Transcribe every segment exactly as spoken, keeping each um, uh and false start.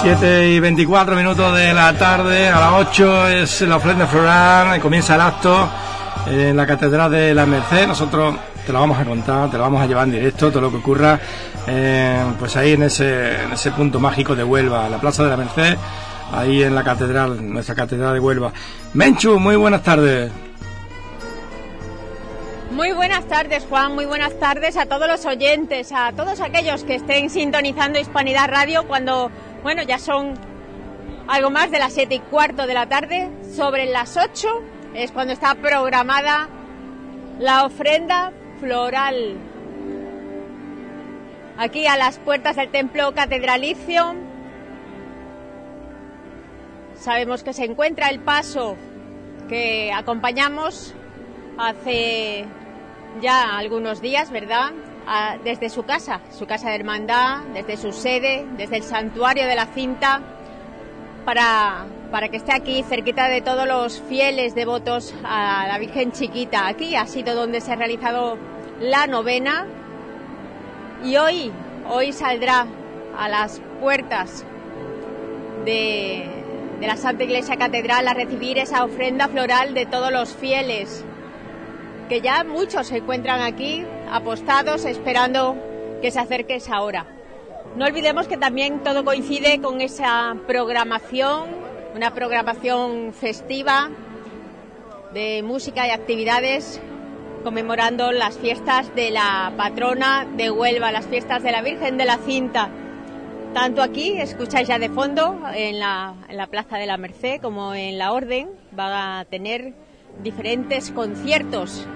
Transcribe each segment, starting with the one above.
siete y veinticuatro minutos de la tarde, a las ocho es la ofrenda floral, comienza el acto en la Catedral de La Merced. Nosotros te lo vamos a contar, te lo vamos a llevar en directo, todo lo que ocurra, eh, pues ahí en ese, en ese punto mágico de Huelva, en la Plaza de La Merced, ahí en la Catedral, nuestra Catedral de Huelva. Menchu, muy buenas tardes. Muy buenas tardes, Juan, muy buenas tardes a todos los oyentes, a todos aquellos que estén sintonizando Hispanidad Radio cuando, bueno, ya son algo más de las siete y cuarto de la tarde, sobre las ocho es cuando está programada la ofrenda floral. Aquí a las puertas del templo catedralicio, sabemos que se encuentra el paso que acompañamos hace ya algunos días, ¿verdad? A, desde su casa, su casa de hermandad, desde su sede, desde el santuario de la Cinta, para, para que esté aquí cerquita de todos los fieles devotos a la Virgen Chiquita. Aquí ha sido donde se ha realizado la novena y hoy, hoy saldrá a las puertas de, de la Santa Iglesia Catedral a recibir esa ofrenda floral de todos los fieles, que ya muchos se encuentran aquí apostados esperando que se acerque esa hora. No olvidemos que también todo coincide con esa programación, una programación festiva de música y actividades conmemorando las fiestas de la patrona de Huelva, las fiestas de la Virgen de la Cinta. Tanto aquí, escucháis ya de fondo, en la, en la Plaza de la Merced como en la Orden, va a tener diferentes conciertos.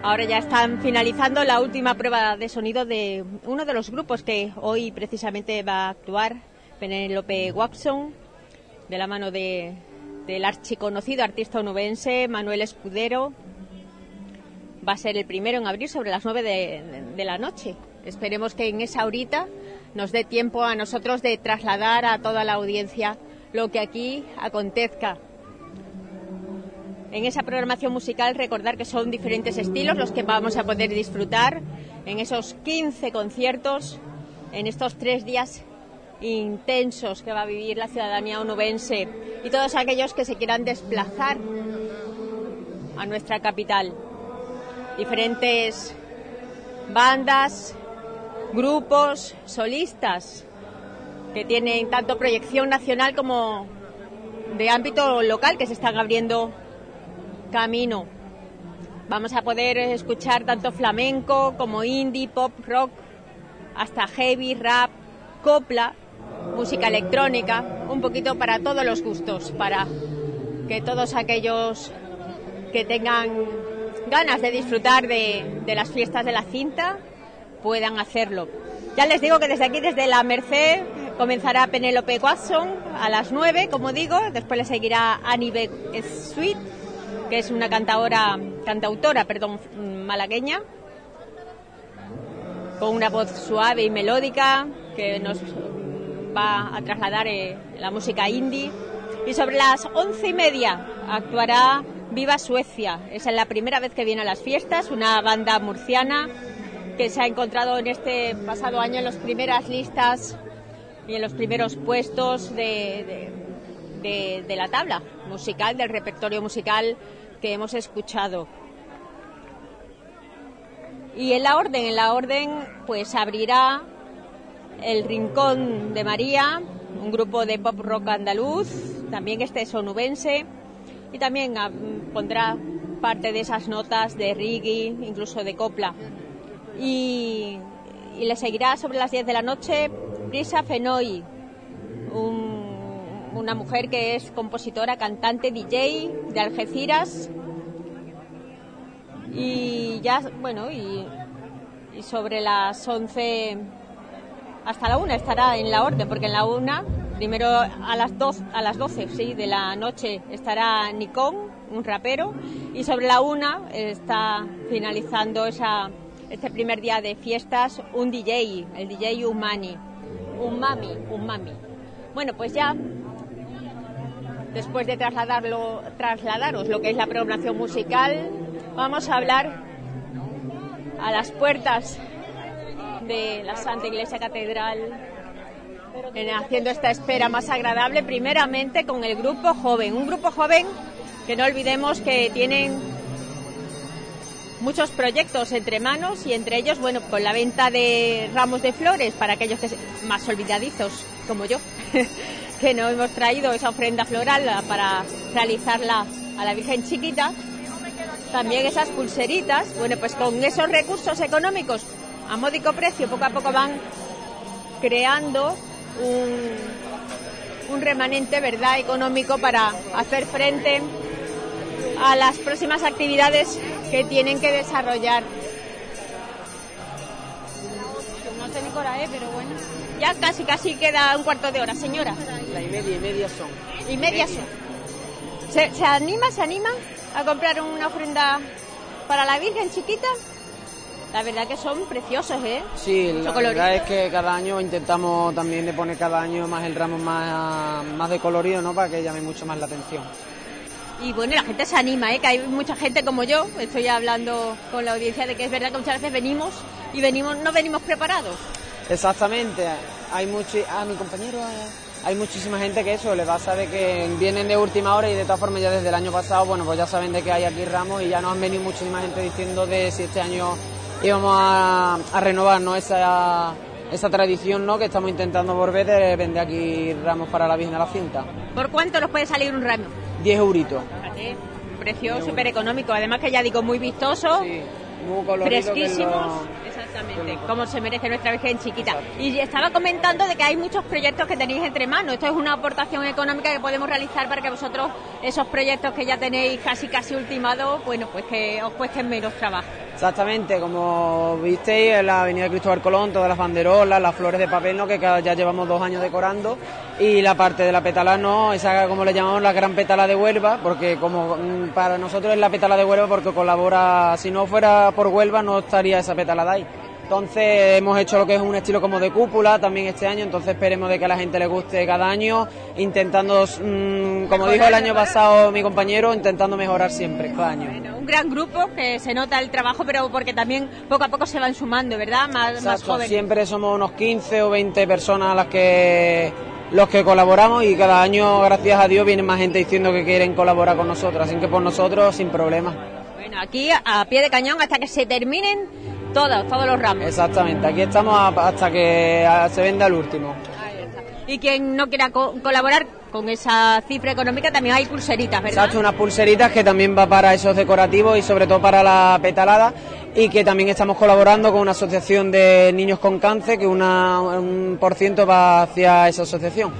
Ahora ya están finalizando la última prueba de sonido de uno de los grupos que hoy precisamente va a actuar, Penelope Watson, de la mano de, del archiconocido artista onubense Manuel Escudero. Va a ser el primero en abrir sobre las nueve de, de la noche. Esperemos que en esa horita nos dé tiempo a nosotros de trasladar a toda la audiencia lo que aquí acontezca. En esa programación musical, recordar que son diferentes estilos los que vamos a poder disfrutar en esos quince conciertos, en estos tres días intensos que va a vivir la ciudadanía onubense y todos aquellos que se quieran desplazar a nuestra capital. Diferentes bandas, grupos, solistas que tienen tanto proyección nacional como de ámbito local que se están abriendo camino. Vamos a poder escuchar tanto flamenco como indie, pop, rock, hasta heavy, rap, copla, música electrónica, un poquito para todos los gustos, para que todos aquellos que tengan ganas de disfrutar de, de las fiestas de la Cinta puedan hacerlo. Ya les digo que desde aquí, desde la Merced, comenzará Penélope Watson a las nueve, como digo, después le seguirá Annie B. Sweet, que es una cantadora, cantautora perdón, malagueña, con una voz suave y melódica que nos va a trasladar eh, la música indie. Y sobre las once y media actuará Viva Suecia. Esa es la primera vez que viene a las fiestas, una banda murciana que se ha encontrado en este pasado año en las primeras listas y en los primeros puestos de... de De, de la tabla musical, del repertorio musical que hemos escuchado. Y en la orden, en la orden pues abrirá el Rincón de María, un grupo de pop rock andaluz, también este es onubense, y también pondrá parte de esas notas de reggae, incluso de copla. Y, y le seguirá sobre las diez de la noche Brisa Fenoy, un una mujer que es compositora, cantante, D J de Algeciras. Y ya, bueno, y, y sobre las once hasta la una estará en la Orden, porque en la una, primero a las dos, a las doce, sí, de la noche estará Nikon, un rapero, y sobre la una está finalizando esa este primer día de fiestas un D J, el D J Umani, Umami, Umami. Bueno, pues ya después de trasladarlo, trasladaros lo que es la programación musical, vamos a hablar a las puertas de la Santa Iglesia Catedral en haciendo esta espera más agradable, primeramente con el grupo joven. Un grupo joven que no olvidemos que tienen muchos proyectos entre manos y entre ellos, bueno, con la venta de ramos de flores para aquellos que más olvidadizos como yo, que nos hemos traído esa ofrenda floral para realizarla a la Virgen Chiquita. También esas pulseritas, bueno, pues con esos recursos económicos a módico precio, poco a poco van creando un, un remanente, ¿verdad?, económico para hacer frente a las próximas actividades que tienen que desarrollar. No sé ni hora, ¿eh? Pero bueno. Ya casi, casi queda un cuarto de hora, señora. La y media, y media son. Y media son. ¿Se, se anima, se anima a comprar una ofrenda para la Virgen Chiquita? La verdad que son preciosos, ¿eh? Sí, la verdad es que cada año intentamos también de poner cada año más el ramo más, más de colorido, ¿no? Para que llame mucho más la atención. Y bueno, la gente se anima, ¿eh? Que hay mucha gente como yo, estoy hablando con la audiencia de que es verdad que muchas veces venimos y venimos no venimos preparados. Exactamente, hay mucho, a mi compañero, hay muchísima gente que eso, le pasa de que vienen de última hora y de todas formas ya desde el año pasado, bueno, pues ya saben de que hay aquí ramos y ya nos han venido muchísima gente diciendo de si este año íbamos a, a renovar, ¿no?, esa, esa tradición, ¿no?, que estamos intentando volver de vender aquí ramos para la Virgen de la Cinta. ¿Por cuánto nos puede salir un ramo? diez euritos. Un precio súper económico, además que ya digo, muy vistoso, sí, muy colorido, fresquísimos, lo... exactamente, lo... como se merece nuestra Virgen Chiquita. Exacto. Y estaba comentando de que hay muchos proyectos que tenéis entre manos, esto es una aportación económica que podemos realizar para que vosotros esos proyectos que ya tenéis casi casi ultimados, bueno, pues que os cuesten menos trabajo. Exactamente, como visteis en la avenida Cristóbal Colón, todas las banderolas, las flores de papel, ¿no?, que ya llevamos dos años decorando, y la parte de la pétala, ¿no?, esa como le llamamos la gran pétala de Huelva, porque como para nosotros es la pétala de Huelva porque colabora, si no fuera por Huelva no estaría esa pétala de ahí. Entonces hemos hecho lo que es un estilo como de cúpula también este año, entonces esperemos de que a la gente le guste cada año, intentando, mmm, como dijo el año pasado mi compañero, intentando mejorar siempre cada año. Gran grupo que se nota el trabajo, pero porque también poco a poco se van sumando, ¿verdad? Más, Exacto, más jóvenes. Siempre somos unos quince o veinte personas las que los que colaboramos y cada año, gracias a Dios, viene más gente diciendo que quieren colaborar con nosotros, así que por nosotros sin problema. Bueno, aquí a pie de cañón hasta que se terminen todos, todos los ramos. Exactamente, aquí estamos hasta que se venda el último. Y quien no quiera co- colaborar con esa cifra económica, también hay pulseritas, ¿verdad? Exacto, unas pulseritas que también va para esos decorativos y sobre todo para la petalada, y que también estamos colaborando con una asociación de niños con cáncer, que una, un por ciento va hacia esa asociación.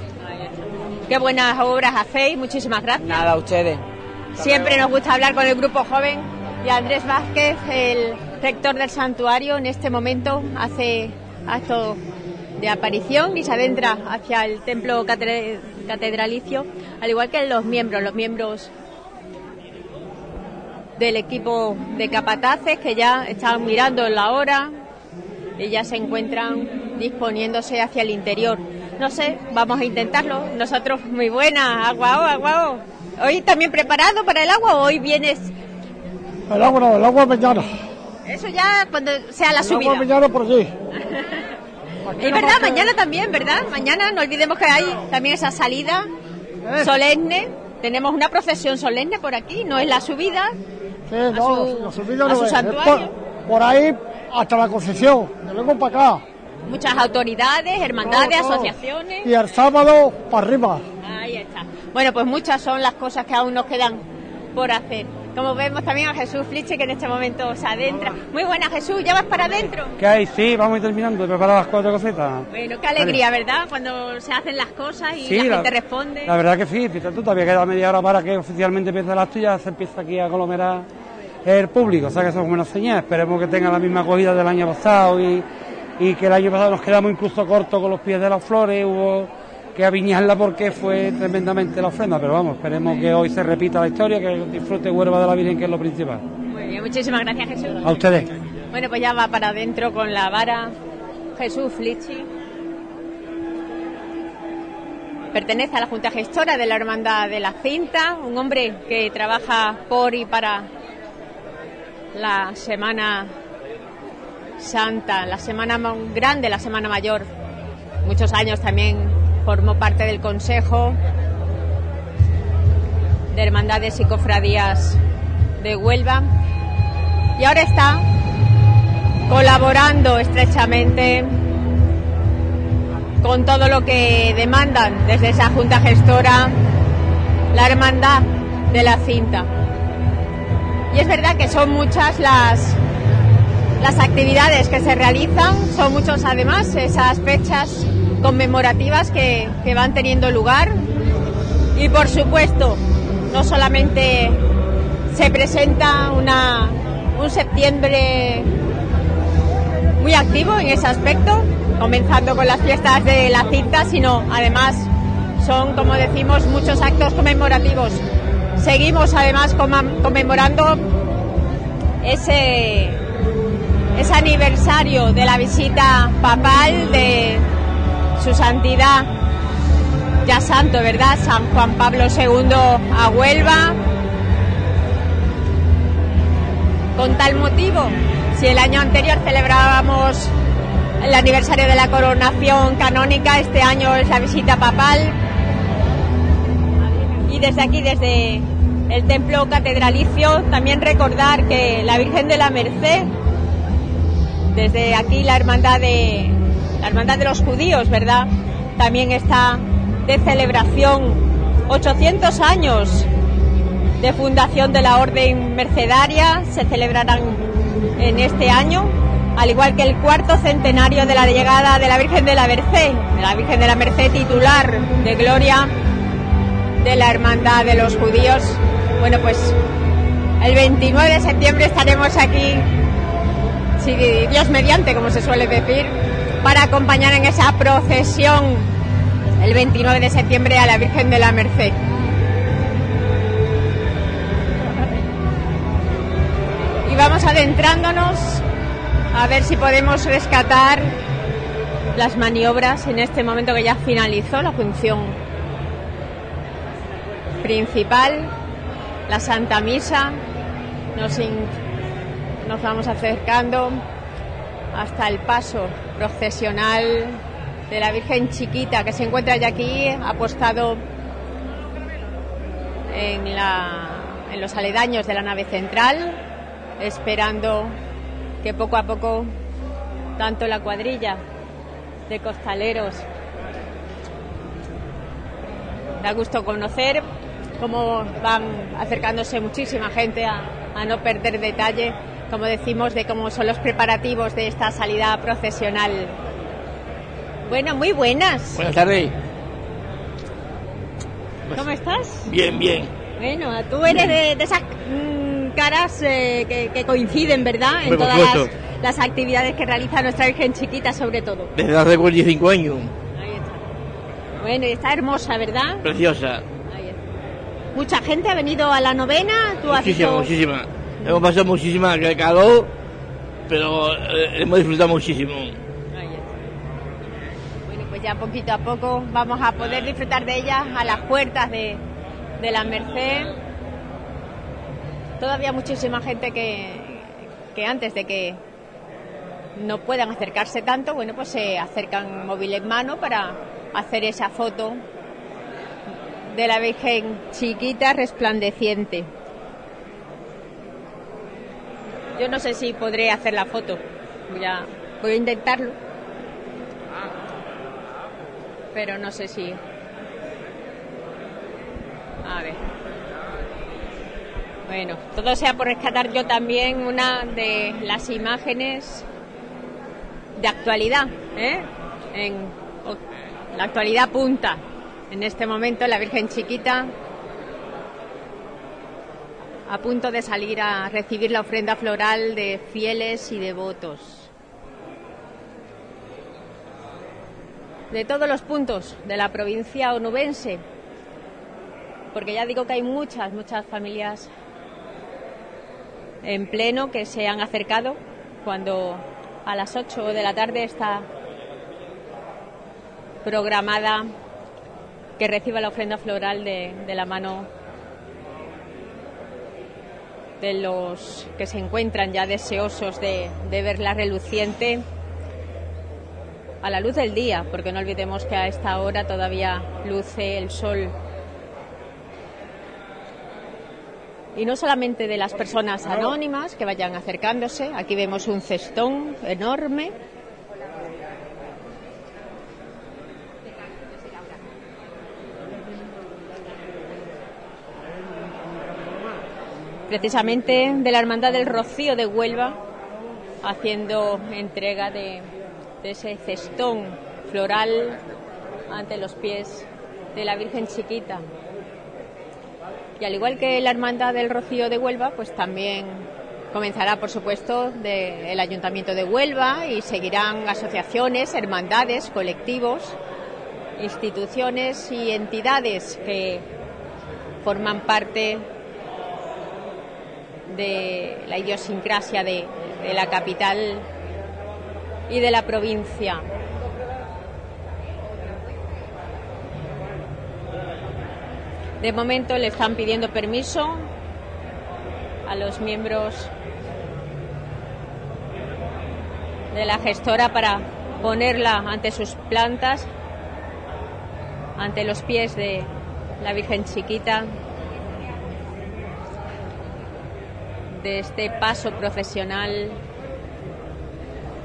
Qué buenas obras hacéis, muchísimas gracias. Nada, a ustedes. Siempre nos gusta hablar con el grupo joven y Andrés Vázquez, el rector del santuario, en este momento hace acto de aparición y se adentra hacia el templo catedralicio, al igual que los miembros, los miembros del equipo de capataces que ya están mirando la hora y ya se encuentran disponiéndose hacia el interior. No sé, vamos a intentarlo. Nosotros, muy buenas, aguao, aguao. ¿Hoy también preparado para el agua o hoy vienes? El agua no, el agua mañana. Eso ya cuando sea la el subida. El agua mañana por allí. Es verdad, mañana también, ¿verdad? Mañana no olvidemos que hay también esa salida solemne. Tenemos una procesión solemne por aquí, no es la subida. Sí, no, su, la subida no es. Por, por ahí hasta la concesión, de luego para acá. Muchas autoridades, hermandades, no, no. asociaciones. Y el sábado para arriba. Ahí está. Bueno, pues muchas son las cosas que aún nos quedan por hacer. Como vemos también a Jesús Fliche, que en este momento se adentra. Muy buena, Jesús, ¿ya vas para adentro? ¿Qué hay? Sí, vamos a ir terminando de preparar las cuatro cosetas. Bueno, qué alegría, ¿verdad? Cuando se hacen las cosas y sí, la, la gente responde. La verdad que sí, fíjate tú, todavía queda media hora para que oficialmente empiece las tuyas, se empieza aquí a aglomerar el público, o sea que eso es buena señal. Esperemos que tenga la misma acogida del año pasado y, y que el año pasado nos quedamos incluso cortos con los pies de las flores, hubo que aviñarla porque fue tremendamente la ofrenda, pero vamos, esperemos que hoy se repita la historia, que disfrute Huelva de la Virgen, que es lo principal. Muy bien, muchísimas gracias, Jesús. A ustedes. Bueno, pues ya va para adentro con la vara Jesús Fliche. Pertenece a la Junta Gestora de la Hermandad de la Cinta, un hombre que trabaja por y para la Semana Santa, la Semana Grande, la Semana Mayor muchos años también formó parte del Consejo de Hermandades y Cofradías de Huelva y ahora está colaborando estrechamente con todo lo que demandan desde esa Junta Gestora la Hermandad de la Cinta. Y es verdad que son muchas las, las actividades que se realizan, son muchos además esas fechas conmemorativas que, que van teniendo lugar y por supuesto no solamente se presenta una, un septiembre muy activo en ese aspecto, comenzando con las fiestas de la cinta, sino además son, como decimos, muchos actos conmemorativos. Seguimos además conmemorando ese, ese aniversario de la visita papal de su santidad, ya santo, ¿verdad?, San Juan Pablo segundo a Huelva. Con tal motivo, si el año anterior celebrábamos el aniversario de la coronación canónica, este año es la visita papal. Y desde aquí, desde el templo catedralicio, también recordar que la Virgen de la Merced, desde aquí la hermandad de la hermandad de los judíos, ¿verdad?, también está de celebración. Ochocientos años de fundación de la orden mercedaria se celebrarán en este año, al igual que el cuarto centenario de la llegada de la Virgen de la Merced, de la Virgen de la Merced titular de gloria de la Hermandad de los Judíos. Bueno, pues el veintinueve de septiembre estaremos aquí, si Dios mediante, como se suele decir, para acompañar en esa procesión el veintinueve de septiembre a la Virgen de la Merced. Y vamos adentrándonos a ver si podemos rescatar las maniobras en este momento que ya finalizó la función principal, la Santa Misa. Nos, in... nos vamos acercando hasta el paso procesional de la Virgen Chiquita, que se encuentra ya aquí apostado en, la... en los aledaños de la nave central, esperando que poco a poco tanto la cuadrilla de costaleros, da gusto conocer cómo van acercándose muchísima gente a, a no perder detalle, como decimos, de cómo son los preparativos de esta salida procesional. Bueno, muy buenas. Buenas tardes. ¿Cómo estás? Bien, bien. Bueno, tú eres de, de esas mm, caras eh, que, que coinciden, ¿verdad?, en todas las, las actividades que realiza nuestra Virgen Chiquita, sobre todo. Desde hace cuarenta y cinco años. Ahí está. Bueno, y está hermosa, ¿verdad? Preciosa. Mucha gente ha venido a la novena. ¿Tú muchísima, has visto? muchísima. Hemos pasado muchísima calor, pero hemos disfrutado muchísimo. Bueno, pues ya poquito a poco vamos a poder disfrutar de ella a las puertas de, de la Merced. Todavía muchísima gente que, que antes de que no puedan acercarse tanto, bueno, pues se acercan móvil en mano para hacer esa foto de la Virgen Chiquita resplandeciente. Yo no sé si podré hacer la foto. Voy a, voy a intentarlo. Pero no sé si... A ver. Bueno, todo sea por rescatar yo también una de las imágenes de actualidad, ¿eh? En la actualidad punta. En este momento la Virgen Chiquita a punto de salir a recibir la ofrenda floral de fieles y devotos de todos los puntos de la provincia onubense, porque ya digo que hay muchas, muchas familias en pleno que se han acercado cuando a las ocho de la tarde está programada que reciba la ofrenda floral de, de la mano de los que se encuentran ya deseosos de, de verla reluciente a la luz del día, porque no olvidemos que a esta hora todavía luce el sol. Y no solamente de las personas anónimas que vayan acercándose. Aquí vemos un cestón enorme. Precisamente de la Hermandad del Rocío de Huelva, haciendo entrega de, de ese cestón floral ante los pies de la Virgen Chiquita. Y al igual que la Hermandad del Rocío de Huelva, pues también comenzará, por supuesto, del Ayuntamiento de Huelva y seguirán asociaciones, hermandades, colectivos, instituciones y entidades que forman parte de la idiosincrasia de, de la capital y de la provincia. De momento le están pidiendo permiso a los miembros de la gestora para ponerla ante sus plantas, ante los pies de la Virgen Chiquita, de este paso procesional,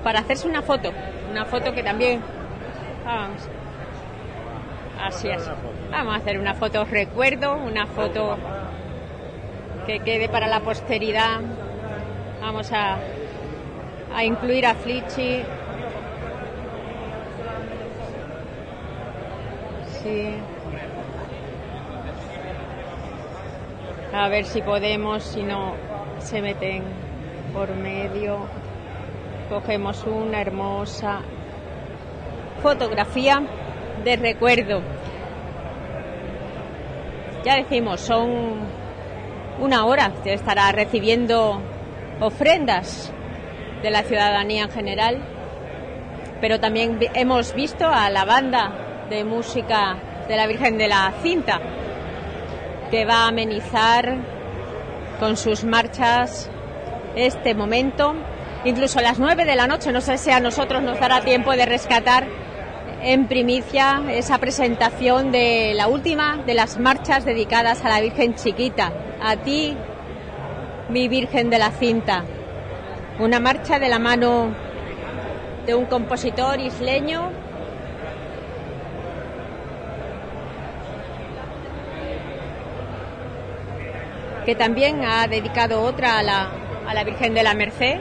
para hacerse una foto, una foto que también... Ah, así es. Vamos a hacer una foto recuerdo, una foto que quede para la posteridad. Vamos a, a incluir a Fliche. Sí. A ver si podemos, si no se meten por medio. Cogemos una hermosa fotografía de recuerdo. Ya decimos, son una hora que estará recibiendo ofrendas de la ciudadanía en general, pero también hemos visto a la banda de música de la Virgen de la Cinta, que va a amenizar con sus marchas este momento, incluso a las nueve de la noche. No sé si a nosotros nos dará tiempo de rescatar en primicia esa presentación de la última de las marchas dedicadas a la Virgen Chiquita, a ti, mi Virgen de la Cinta. Una marcha de la mano de un compositor isleño que también ha dedicado otra a la, a la Virgen de la Merced.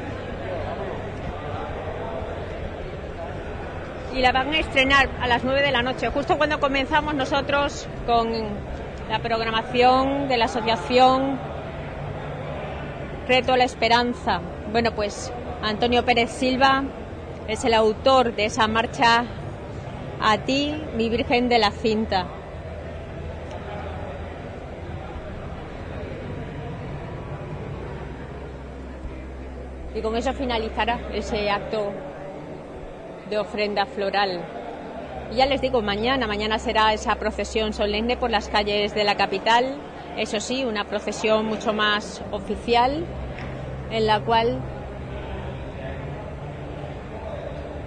Y la van a estrenar a las nueve de la noche, justo cuando comenzamos nosotros con la programación de la asociación Reto a la Esperanza. Bueno, pues Antonio Pérez Silva es el autor de esa marcha A ti, mi Virgen de la Cinta. Y con eso finalizará ese acto de ofrenda floral. Y ya les digo, mañana, mañana será esa procesión solemne por las calles de la capital. Eso sí, una procesión mucho más oficial, en la cual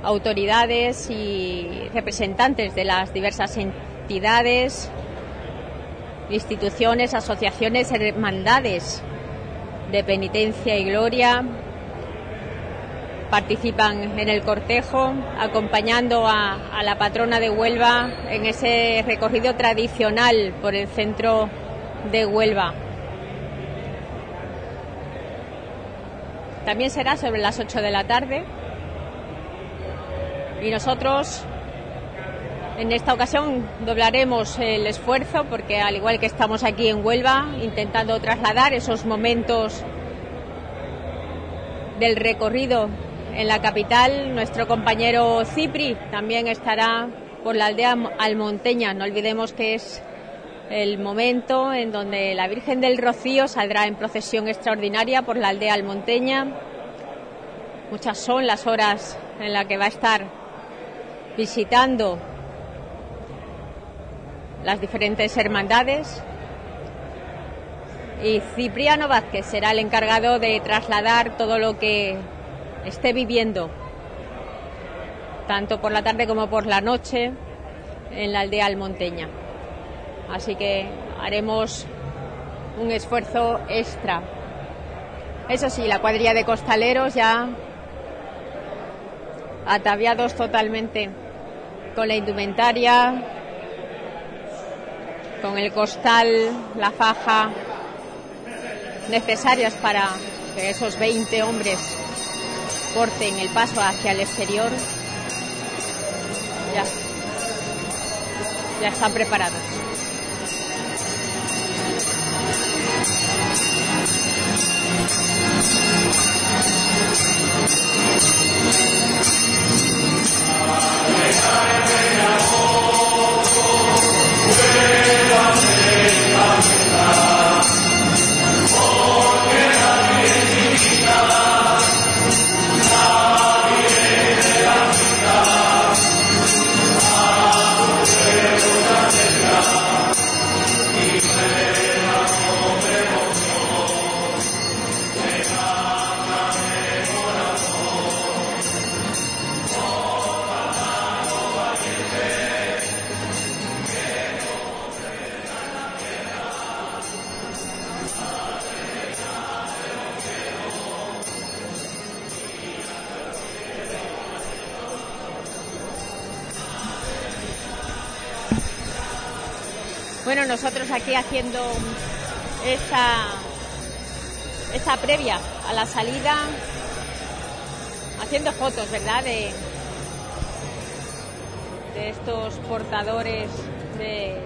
autoridades y representantes de las diversas entidades, instituciones, asociaciones, hermandades de penitencia y gloria participan en el cortejo, acompañando a, a la patrona de Huelva en ese recorrido tradicional por el centro de Huelva. También será sobre las ocho de la tarde. Y nosotros en esta ocasión doblaremos el esfuerzo, porque al igual que estamos aquí en Huelva intentando trasladar esos momentos del recorrido en la capital, nuestro compañero Cipri también estará por la aldea almonteña. No olvidemos que es el momento en donde la Virgen del Rocío saldrá en procesión extraordinaria por la aldea almonteña. Muchas son las horas en las que va a estar visitando las diferentes hermandades. Y Cipriano Vázquez será el encargado de trasladar todo lo que esté viviendo tanto por la tarde como por la noche en la aldea almonteña. Así que haremos un esfuerzo extra. Eso sí, la cuadrilla de costaleros ya ataviados totalmente con la indumentaria, con el costal, la faja necesarias para que esos veinte hombres corten el paso hacia el exterior. Ya, ya están preparados. Bueno, nosotros aquí haciendo esta, esta previa a la salida, haciendo fotos, ¿verdad?, de, de estos portadores de,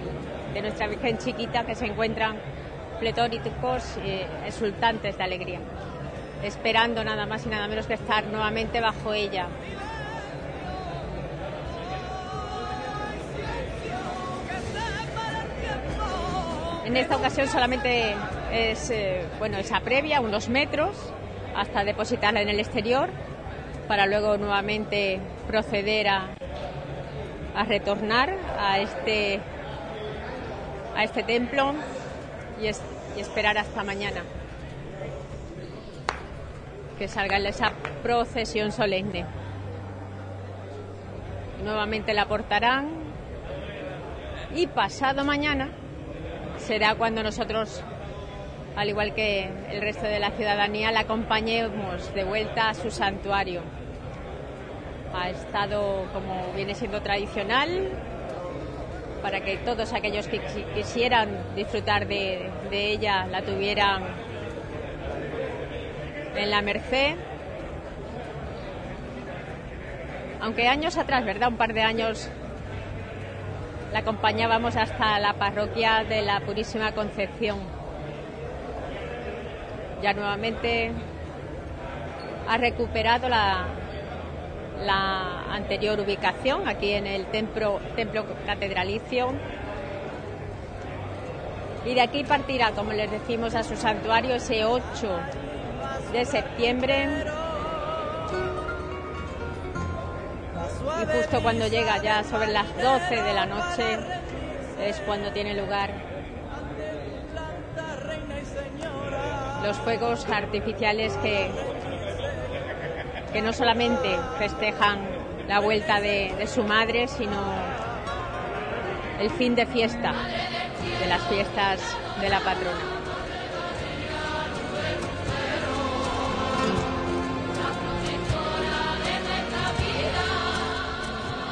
de nuestra Virgen Chiquita que se encuentran pletóricos y exultantes de alegría, esperando nada más y nada menos que estar nuevamente bajo ella. En esta ocasión solamente es eh, bueno, esa previa, unos metros, hasta depositarla en el exterior, para luego nuevamente proceder a, a retornar a este, a este templo y, es, y esperar hasta mañana que salga esa procesión solemne. Nuevamente la portarán y pasado mañana será cuando nosotros, al igual que el resto de la ciudadanía, la acompañemos de vuelta a su santuario. Ha estado, como viene siendo tradicional, para que todos aquellos que quisieran disfrutar de, de ella la tuvieran en la Merced. Aunque años atrás, ¿verdad?, un par de años, la acompañábamos hasta la parroquia de la Purísima Concepción. Ya nuevamente ha recuperado la, la anterior ubicación aquí en el templo, templo catedralicio. Y de aquí partirá, como les decimos, a su santuario ese ocho de septiembre. Y justo cuando llega ya sobre las doce de la noche es cuando tiene lugar los fuegos artificiales que, que no solamente festejan la vuelta de, de su madre, sino el fin de fiesta, de las fiestas de la patrona.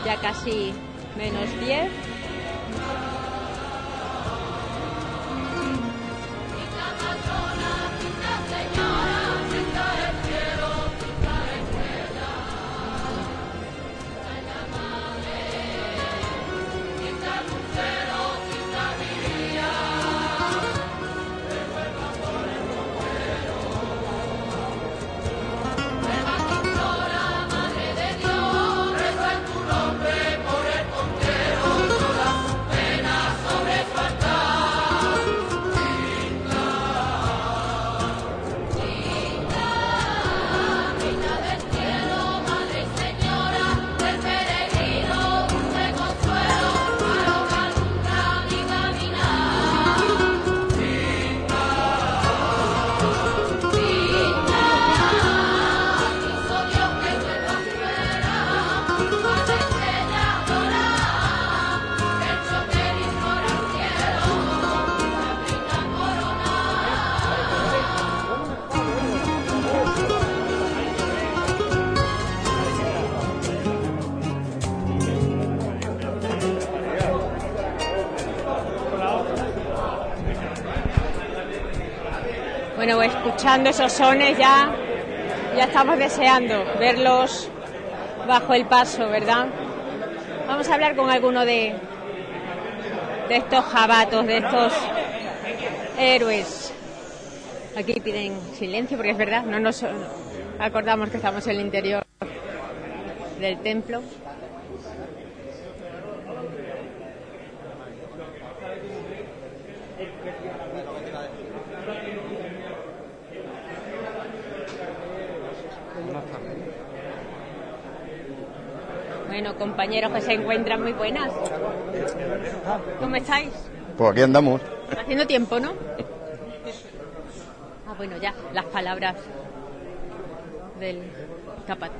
Ya casi menos diez. bueno, escuchando esos sones ya, ya estamos deseando verlos bajo el paso, ¿verdad? Vamos a hablar con alguno de, de estos jabatos, de estos héroes. Aquí piden silencio porque es verdad, no nos acordamos que estamos en el interior del templo. Bueno, compañeros que se encuentran, muy buenas. ¿Cómo estáis? Pues aquí andamos. Haciendo tiempo, ¿no? Ah, bueno, ya, las palabras del capataz.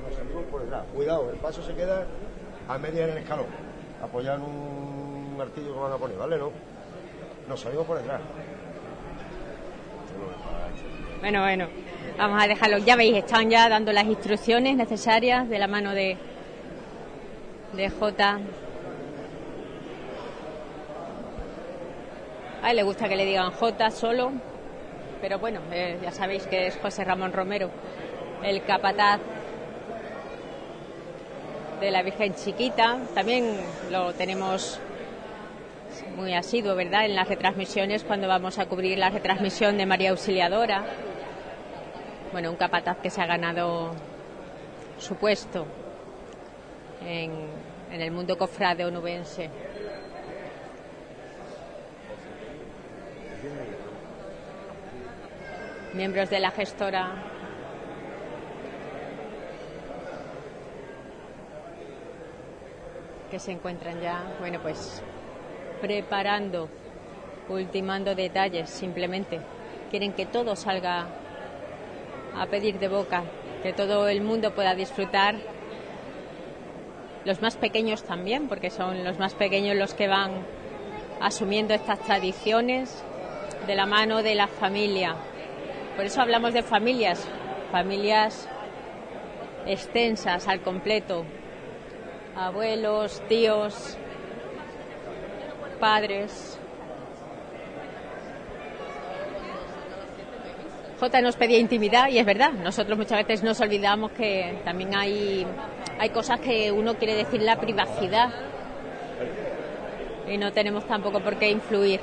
Cuidado, el paso se queda a media en el escalón. Apoyan un martillo que van a poner, ¿vale? No, nos salimos por detrás. Bueno, bueno, vamos a dejarlo. Ya veis, están ya dando las instrucciones necesarias de la mano de... de J. A él le gusta que le digan J solo, pero bueno, eh, ya sabéis que es José Ramón Romero, el capataz de la Virgen Chiquita. También lo tenemos muy asiduo, ¿verdad?, en las retransmisiones, cuando vamos a cubrir la retransmisión de María Auxiliadora. Bueno, un capataz que se ha ganado su puesto En, en el mundo cofrade onubense. Miembros de la gestora. Que se encuentran ya, bueno, pues preparando, ultimando detalles, simplemente. Quieren que todo salga a pedir de boca, que todo el mundo pueda disfrutar. Los más pequeños también, porque son los más pequeños los que van asumiendo estas tradiciones de la mano de la familia. Por eso hablamos de familias, familias extensas al completo. Abuelos, tíos, padres. Jota nos pedía intimidad y es verdad, nosotros muchas veces nos olvidamos que también hay, hay cosas que uno quiere decir, la privacidad, y no tenemos tampoco por qué influir.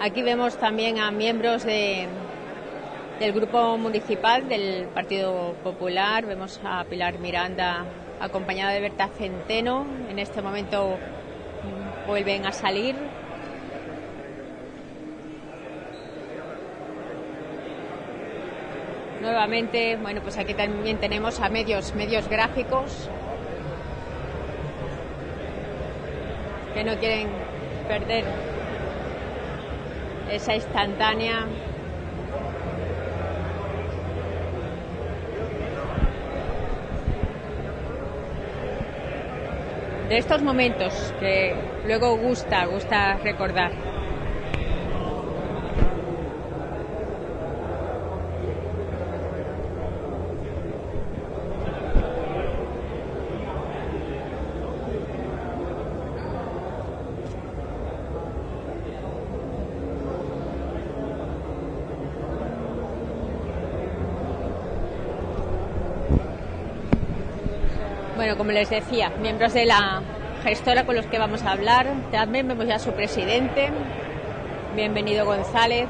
Aquí vemos también a miembros de, del grupo municipal del Partido Popular. Vemos a Pilar Miranda acompañada de Berta Centeno. En este momento vuelven a salir. Nuevamente, bueno, pues aquí también tenemos a medios, medios gráficos que no quieren perder esa instantánea. De estos momentos que luego gusta, gusta recordar. Bueno, como les decía, miembros de la gestora con los que vamos a hablar. También vemos ya a su presidente, bienvenido González,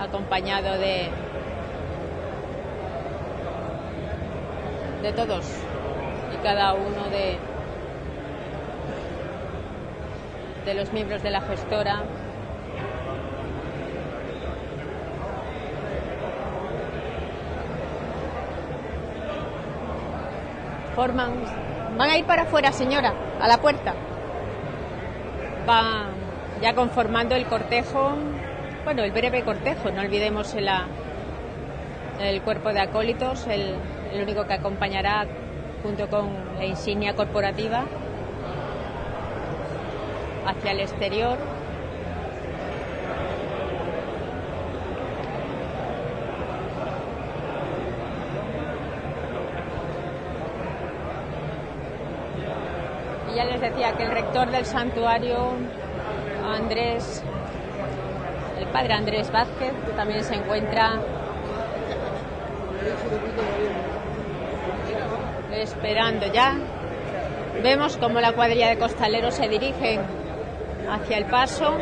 acompañado de de todos y cada uno de de los miembros de la gestora. Forman, van a ir para afuera, señora, a la puerta. Va ya conformando el cortejo, bueno, el breve cortejo, no olvidemos el, el cuerpo de acólitos, el, el único que acompañará junto con la insignia corporativa hacia el exterior. Ya les decía que el rector del santuario, Andrés el padre Andrés Vázquez, que también se encuentra esperando ya. Vemos como la cuadrilla de costaleros se dirige hacia el paso.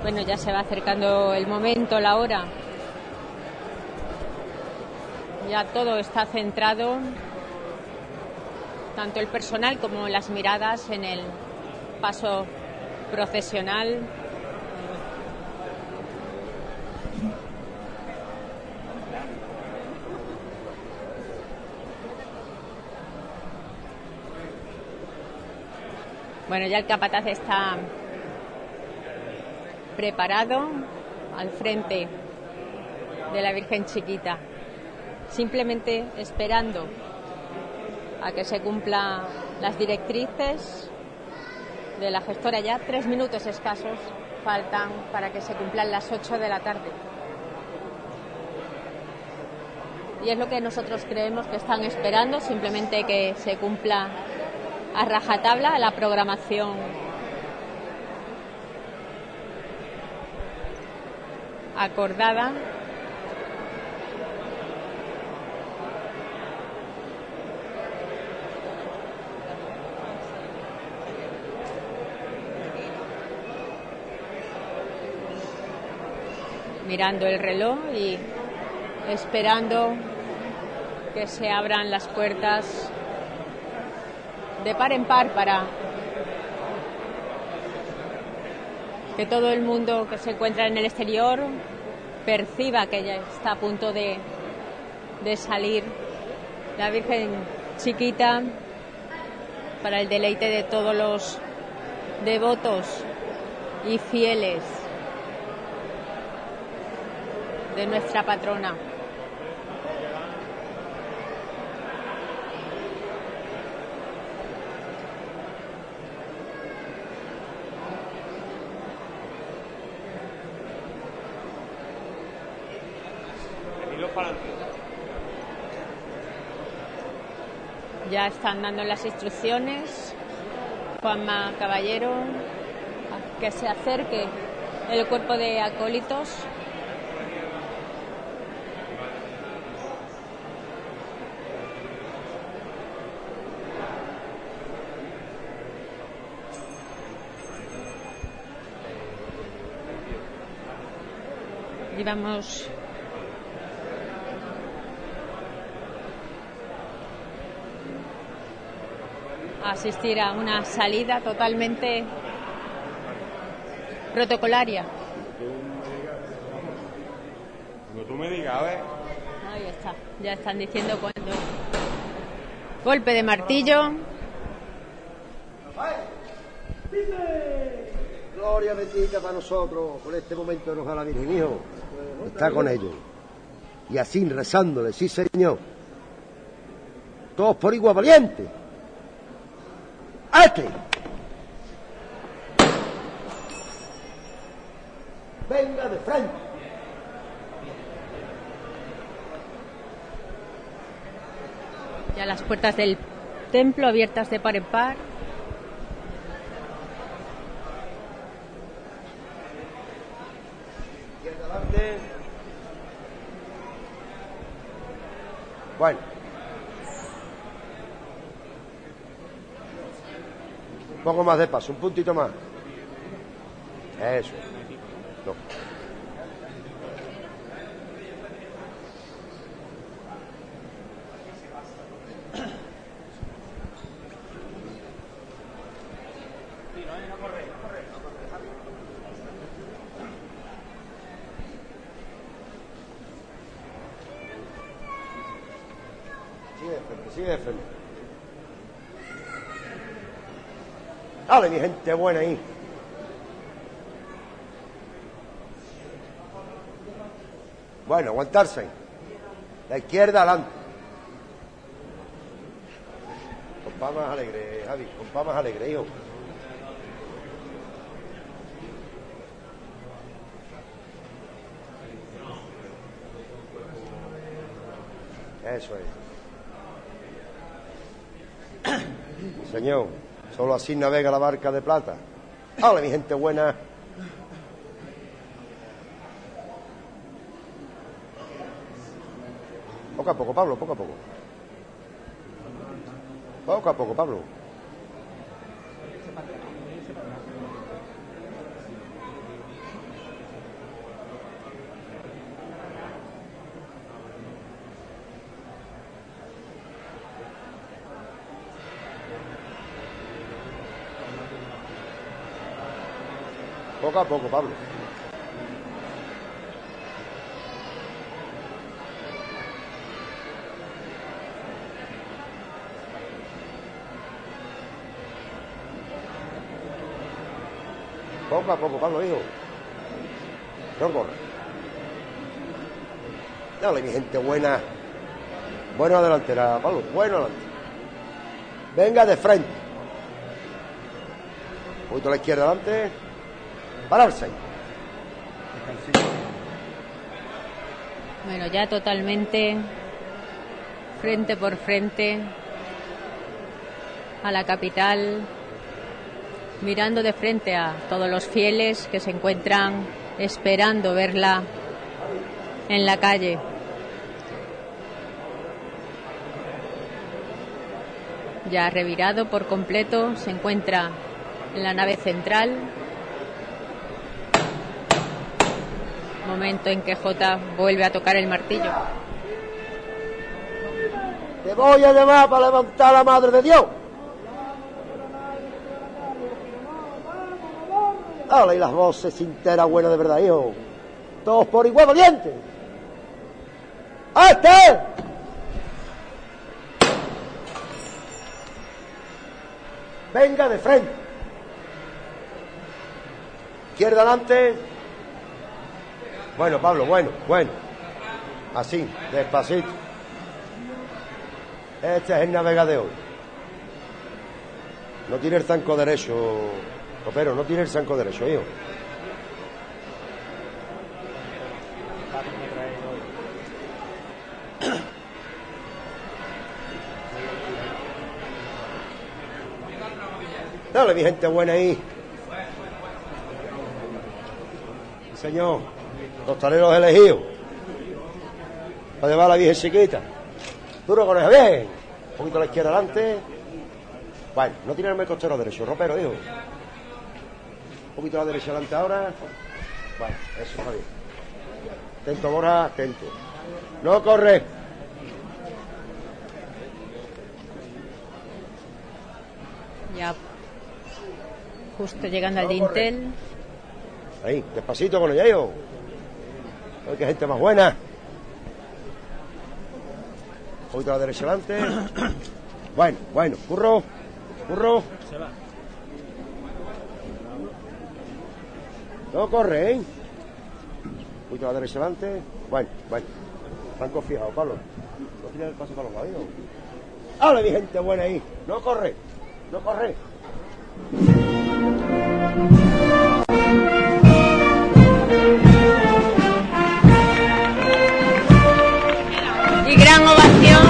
Bueno, ya se va acercando el momento, la hora. Ya todo está centrado, tanto el personal como las miradas en el paso procesional. Bueno, ya el capataz está preparado al frente de la Virgen Chiquita, simplemente esperando a que se cumplan las directrices de la gestora. Ya tres minutos escasos faltan para que se cumplan las ocho de la tarde. Y es lo que nosotros creemos que están esperando, simplemente que se cumpla a rajatabla la programación acordada. Mirando el reloj y esperando que se abran las puertas de par en par para que todo el mundo que se encuentra en el exterior perciba que ya está a punto de, de salir la Virgen Chiquita para el deleite de todos los devotos y fieles de nuestra patrona. Ya están dando las instrucciones. Juanma Caballero, que se acerque el cuerpo de acólitos Llevamos a asistir a una salida totalmente protocolaria. Cuando tú me digas, a ver. Ahí está, ya están diciendo cuando. Golpe de martillo. Gloria bendita para nosotros, por este momento nos da la Virgen, hijo. Está con ellos. Y así rezándole, sí señor. Todos por igual valiente. ¡Este! Venga de frente. Ya las puertas del templo abiertas de par en par. Bueno, un poco más de paso, un puntito más. Eso. No. Dale, mi gente buena ahí. Bueno, aguantarse. La izquierda adelante. Compás más alegre, Javi. Compás más alegre, hijo. Eso es. Señor, solo así navega la barca de plata. ¡Hola, mi gente buena! Poco a poco, Pablo, poco a poco. Poco a poco, Pablo. Poco a poco, Pablo. Poco a poco, Pablo, hijo. No corre. Dale, mi gente buena. Bueno adelante, Pablo. Bueno adelante. Venga de frente. Un poquito a la izquierda adelante. Pararse. Bueno, ya totalmente frente por frente a la capital, mirando de frente a todos los fieles que se encuentran esperando verla en la calle. Ya revirado por completo, se encuentra en la nave central. Momento en que Jota vuelve a tocar el martillo. Te voy a llamar para levantar a la madre de Dios. Ahora y las voces sinteras buenas de verdad, hijo. Todos por igual valientes. ¡Este! Venga de frente. Izquierda adelante. Bueno, Pablo, bueno, bueno. Así, despacito. Este es el navegador. No tiene el zanco derecho, Copero, no tiene el zanco derecho, hijo. Dale, mi gente buena ahí. Señor. Los taleros elegidos para llevar a la Virgen chiquita. Duro con esa Virgen. Un poquito a la izquierda adelante. Bueno, no tiene el medio costero derecho, Ropero, hijo. Un poquito a la derecha adelante ahora. Bueno, eso está bien. Atento, Borja, atento. No corre. Ya. Justo llegando no al corre. Dintel. Ahí, despacito con el yayo. Hay que gente más buena. Otra a la derecha delante. Bueno, bueno, curro. Curro. Se va. No corre, ¿eh? Otra a la derecha delante. Bueno, bueno. Están confiados, Pablo. No tiene el paso para los lados. ¡Ahora mi gente buena ahí! No corre. No corre. Y gran ovación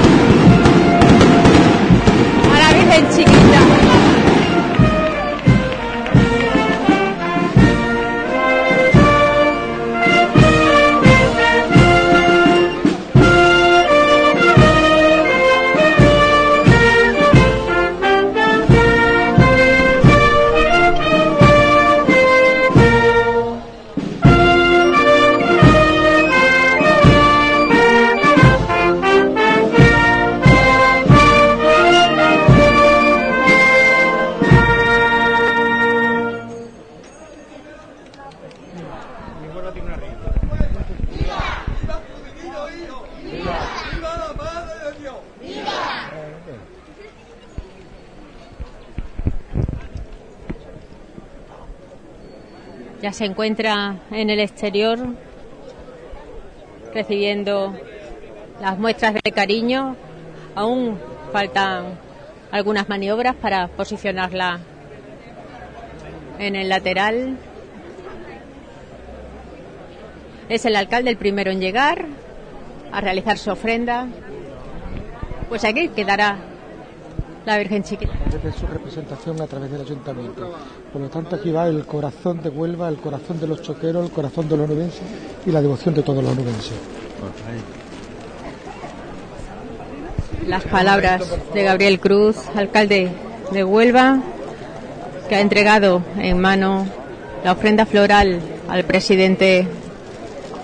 a la Virgen Chiquita. Ya se encuentra en el exterior recibiendo las muestras de cariño. Aún faltan algunas maniobras para posicionarla en el lateral. Es el alcalde el primero en llegar a realizar su ofrenda. Pues aquí quedará la Virgen Chiquita. Desde su representación a través del ayuntamiento. Por lo tanto, aquí va el corazón de Huelva, el corazón de los choqueros, el corazón de los onubenses y la devoción de todos los onubenses. Las palabras de Gabriel Cruz, alcalde de Huelva, que ha entregado en mano la ofrenda floral al presidente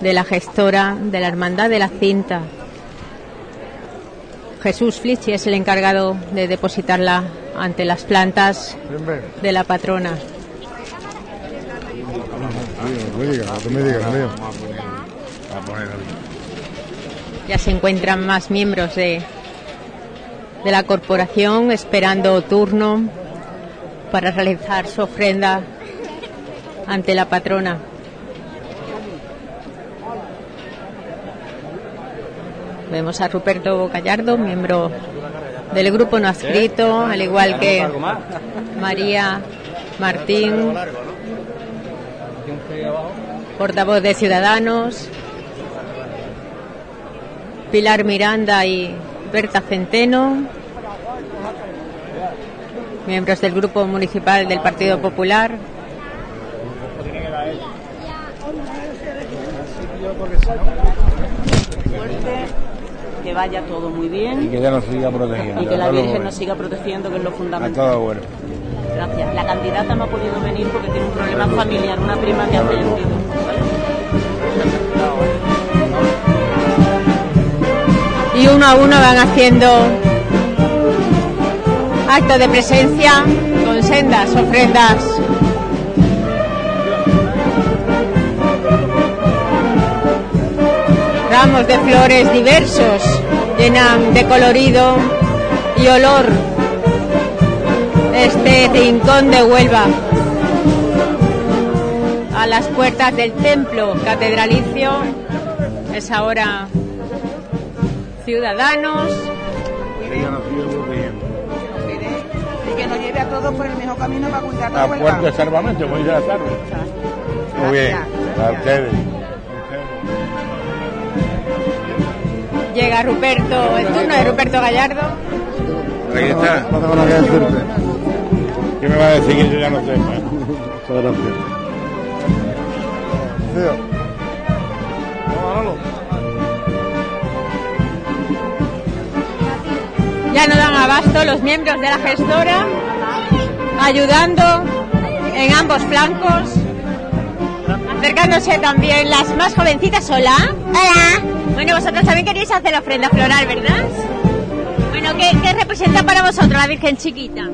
de la gestora de la Hermandad de la Cinta. Jesús Fliche es el encargado de depositarla ante las plantas de la patrona. Ya se encuentran más miembros de, de la corporación esperando turno para realizar su ofrenda ante la patrona. Vemos a Ruperto Gallardo, miembro del grupo no adscrito, al igual que María Martín, portavoz de Ciudadanos, Pilar Miranda y Berta Centeno, miembros del grupo municipal del Partido Popular. Que vaya todo muy bien. Y que ella nos siga protegiendo. Y que la Virgen bueno. nos siga protegiendo, que es lo fundamental. Todo bueno. Gracias. La candidata no ha podido venir porque tiene un problema familiar, una prima que ha fallecido. Y uno a uno van haciendo actos de presencia con sendas, ofrendas. Ramos de flores diversos llenan de colorido y olor este rincón de Huelva. A las puertas del templo catedralicio es ahora Ciudadanos. Y que nos lleve a todos por el mejor camino para cuidar la Huelva. A puerta de salvamento, voy a ir a la tarde. Muy bien, a ustedes. Llega Ruperto, el turno de Ruperto Gallardo. Ahí está. ¿Qué me va a decir que yo ya no sé? Muchas gracias. Ya no dan abasto los miembros de la gestora, ayudando en ambos flancos. acercándose también las más jovencitas. Hola. Hola. Bueno, vosotros también queréis hacer la ofrenda floral, ¿verdad? Bueno, ¿qué, qué representa para vosotros la Virgen Chiquita?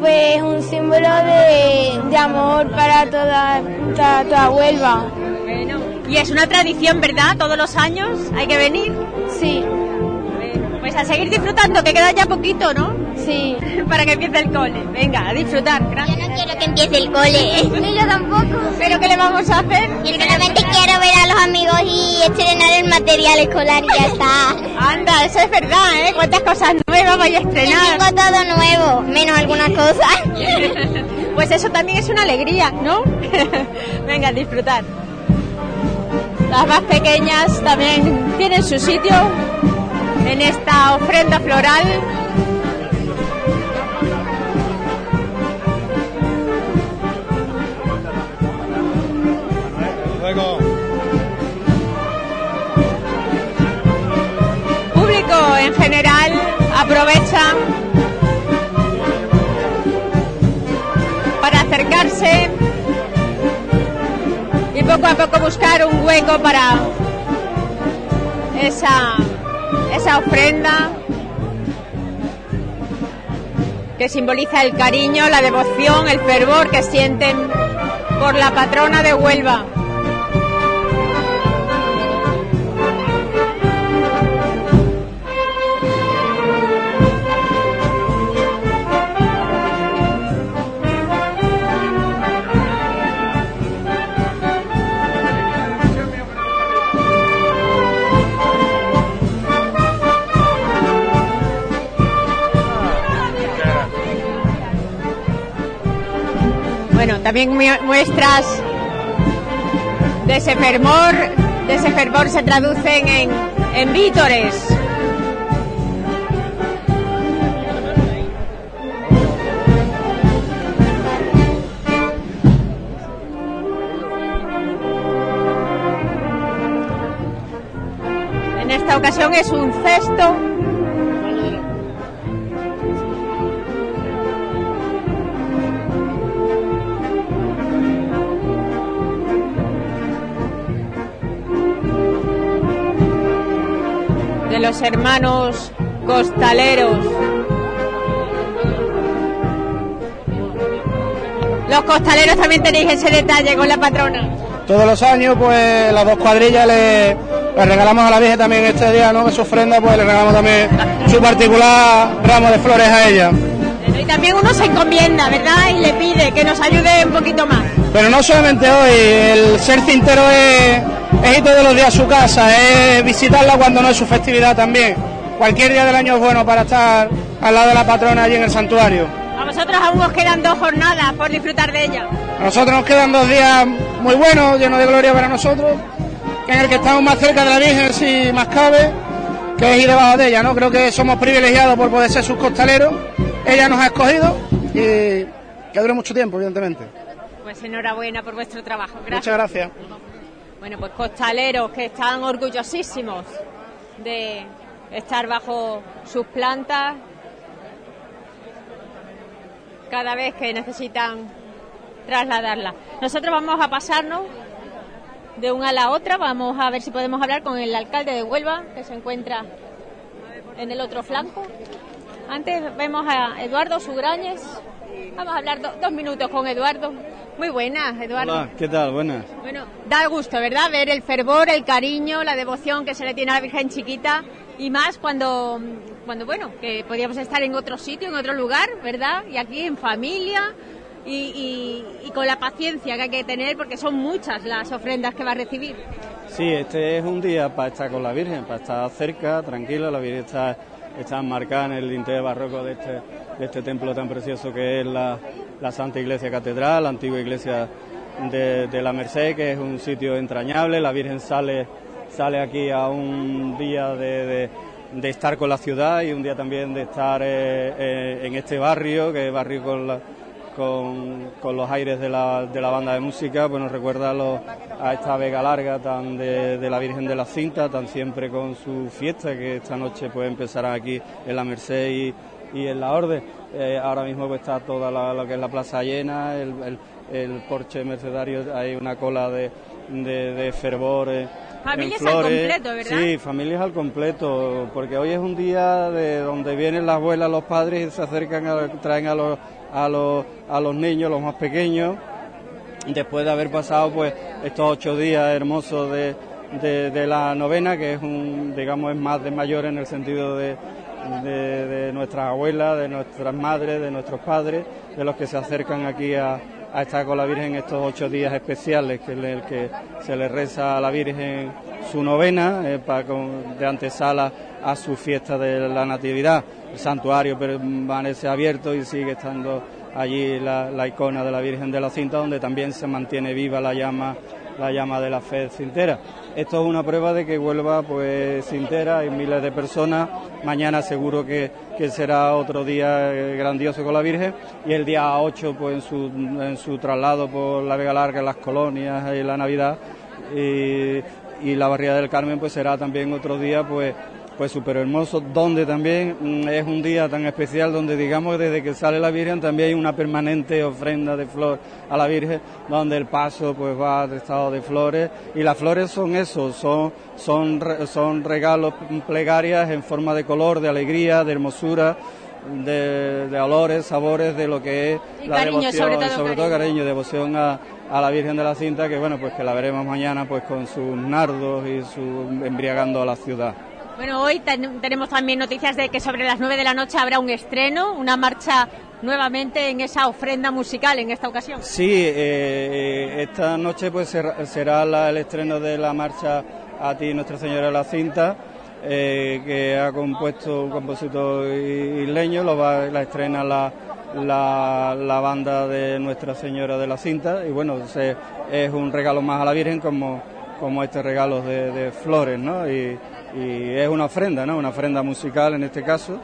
Pues un símbolo de, de amor para toda, toda, toda Huelva. Bueno, y es una tradición, ¿verdad? Todos los años hay que venir. Sí. Bueno, pues a seguir disfrutando, que queda ya poquito, ¿no? Sí. Para que empiece el cole. Venga, a disfrutar. Gracias. Yo no quiero que empiece el cole. Ni yo tampoco. ¿Pero qué le vamos a hacer? Yo solamente quiero ver a los amigos y estrenar el material escolar y ya está. Anda, eso es verdad, ¿eh? Cuántas cosas nuevas vais a estrenar. Tengo todo nuevo, menos algunas cosas. Pues eso también es una alegría, ¿no? Venga, a disfrutar. Las más pequeñas también tienen su sitio en esta ofrenda floral. Público en general, aprovecha para acercarse y poco a poco buscar un hueco para esa, esa ofrenda que simboliza el cariño, la devoción, el fervor que sienten por la patrona de Huelva. Bueno, también muestras de ese fervor, de ese fervor se traducen en, en vítores. En esta ocasión es un cesto. Los hermanos costaleros. Los costaleros también tenéis ese detalle con la patrona. Todos los años, pues las dos cuadrillas le, le regalamos a la Virgen también este día, ¿no? Que su ofrenda, pues le regalamos también su particular ramo de flores a ella. Pero, y también uno se encomienda, ¿verdad? Y le pide que nos ayude un poquito más. Pero no solamente hoy, el ser cintero es... es ir todos los días a su casa, es visitarla cuando no es su festividad también. Cualquier día del año es bueno para estar al lado de la patrona allí en el santuario. A vosotros aún os quedan dos jornadas por disfrutar de ella. A nosotros nos quedan dos días muy buenos, llenos de gloria para nosotros, en el que estamos más cerca de la Virgen, si más cabe, que es ir debajo de ella, ¿no? Creo que somos privilegiados por poder ser sus costaleros. Ella nos ha escogido y que dure mucho tiempo, evidentemente. Pues enhorabuena por vuestro trabajo. Gracias. Muchas gracias. Bueno, pues costaleros que están orgullosísimos de estar bajo sus plantas cada vez que necesitan trasladarla. Nosotros vamos a pasarnos de una a la otra, vamos a ver si podemos hablar con el alcalde de Huelva, que se encuentra en el otro flanco. Antes vemos a Eduardo Sugrañes. Vamos a hablar do, dos minutos con Eduardo. Muy buenas, Eduardo. Hola, ¿qué tal? Buenas. Bueno, da gusto, ¿verdad? Ver el fervor, el cariño, la devoción que se le tiene a la Virgen Chiquita. Y más cuando, cuando bueno, que podíamos estar en otro sitio, en otro lugar, ¿verdad? Y aquí en familia y, y, y con la paciencia que hay que tener, porque son muchas las ofrendas que va a recibir. Sí, este es un día para estar con la Virgen, para estar cerca, tranquila. La Virgen está... están marcadas en el lintero barroco de este, de este templo tan precioso que es la, la Santa Iglesia Catedral, la antigua iglesia de, de La Merced, que es un sitio entrañable. La Virgen sale, sale aquí a un día de, de, de estar con la ciudad y un día también de estar eh, eh, en este barrio, que es barrio con, la, con, con los aires de la, de la banda de música, pues nos recuerda a, los, a esta Vega Larga tan de, de la Virgen de la Cinta, tan siempre con su fiesta, que esta noche pues empezarán aquí en La Merced y, y en La Orde. eh, ahora mismo pues está toda la, lo que es la plaza llena, el, el, el porche mercedario, hay una cola de, de, de fervor. Eh, Familias al completo, ¿verdad? Sí, familias al completo, porque hoy es un día de donde vienen las abuelas, los padres, se acercan, a, traen a los, a los, a los niños, los más pequeños, después de haber pasado pues estos ocho días hermosos de, de, de la novena, que es un, digamos, es más de mayor en el sentido de, de, de nuestras abuelas, de nuestras madres, de nuestros padres, de los que se acercan aquí a... a estar con la Virgen estos ocho días especiales, que es el que se le reza a la Virgen su novena, eh, para con, de antesala a su fiesta de la Natividad. El santuario permanece abierto y sigue estando allí la, la icona de la Virgen de la Cinta, donde también se mantiene viva la llama, la llama de la fe cintera. Esto es una prueba de que vuelva pues cintera, hay miles de personas. Mañana seguro que, que será otro día grandioso con la Virgen, y el día ocho pues en su, en su traslado por la Vega Larga, las colonias y la Navidad y, y la barriada del Carmen, pues será también otro día pues pues súper hermoso, donde también es un día tan especial, donde digamos desde que sale la Virgen también hay una permanente ofrenda de flor a la Virgen, donde el paso pues va atestado de flores, y las flores son eso, son, son, son regalos, plegarias en forma de color, de alegría, de hermosura, de, de olores, sabores, de lo que es y la cariño, devoción, sobre todo, sobre todo cariño. cariño, devoción a... a la Virgen de la Cinta, que bueno, pues que la veremos mañana pues con sus nardos y su embriagando a la ciudad. Bueno, hoy ten, tenemos también noticias de que sobre las nueve de la noche habrá un estreno, una marcha nuevamente en esa ofrenda musical en esta ocasión. Sí, eh, esta noche pues ser, será la, el estreno de la marcha A ti Nuestra Señora de la Cinta, eh, que ha compuesto un compositor isleño, lo va, la estrena la, la, la banda de Nuestra Señora de la Cinta, y bueno, se, es un regalo más a la Virgen como, como este regalo de, de flores, ¿no? Y, Y es una ofrenda, ¿no? Una ofrenda musical en este caso,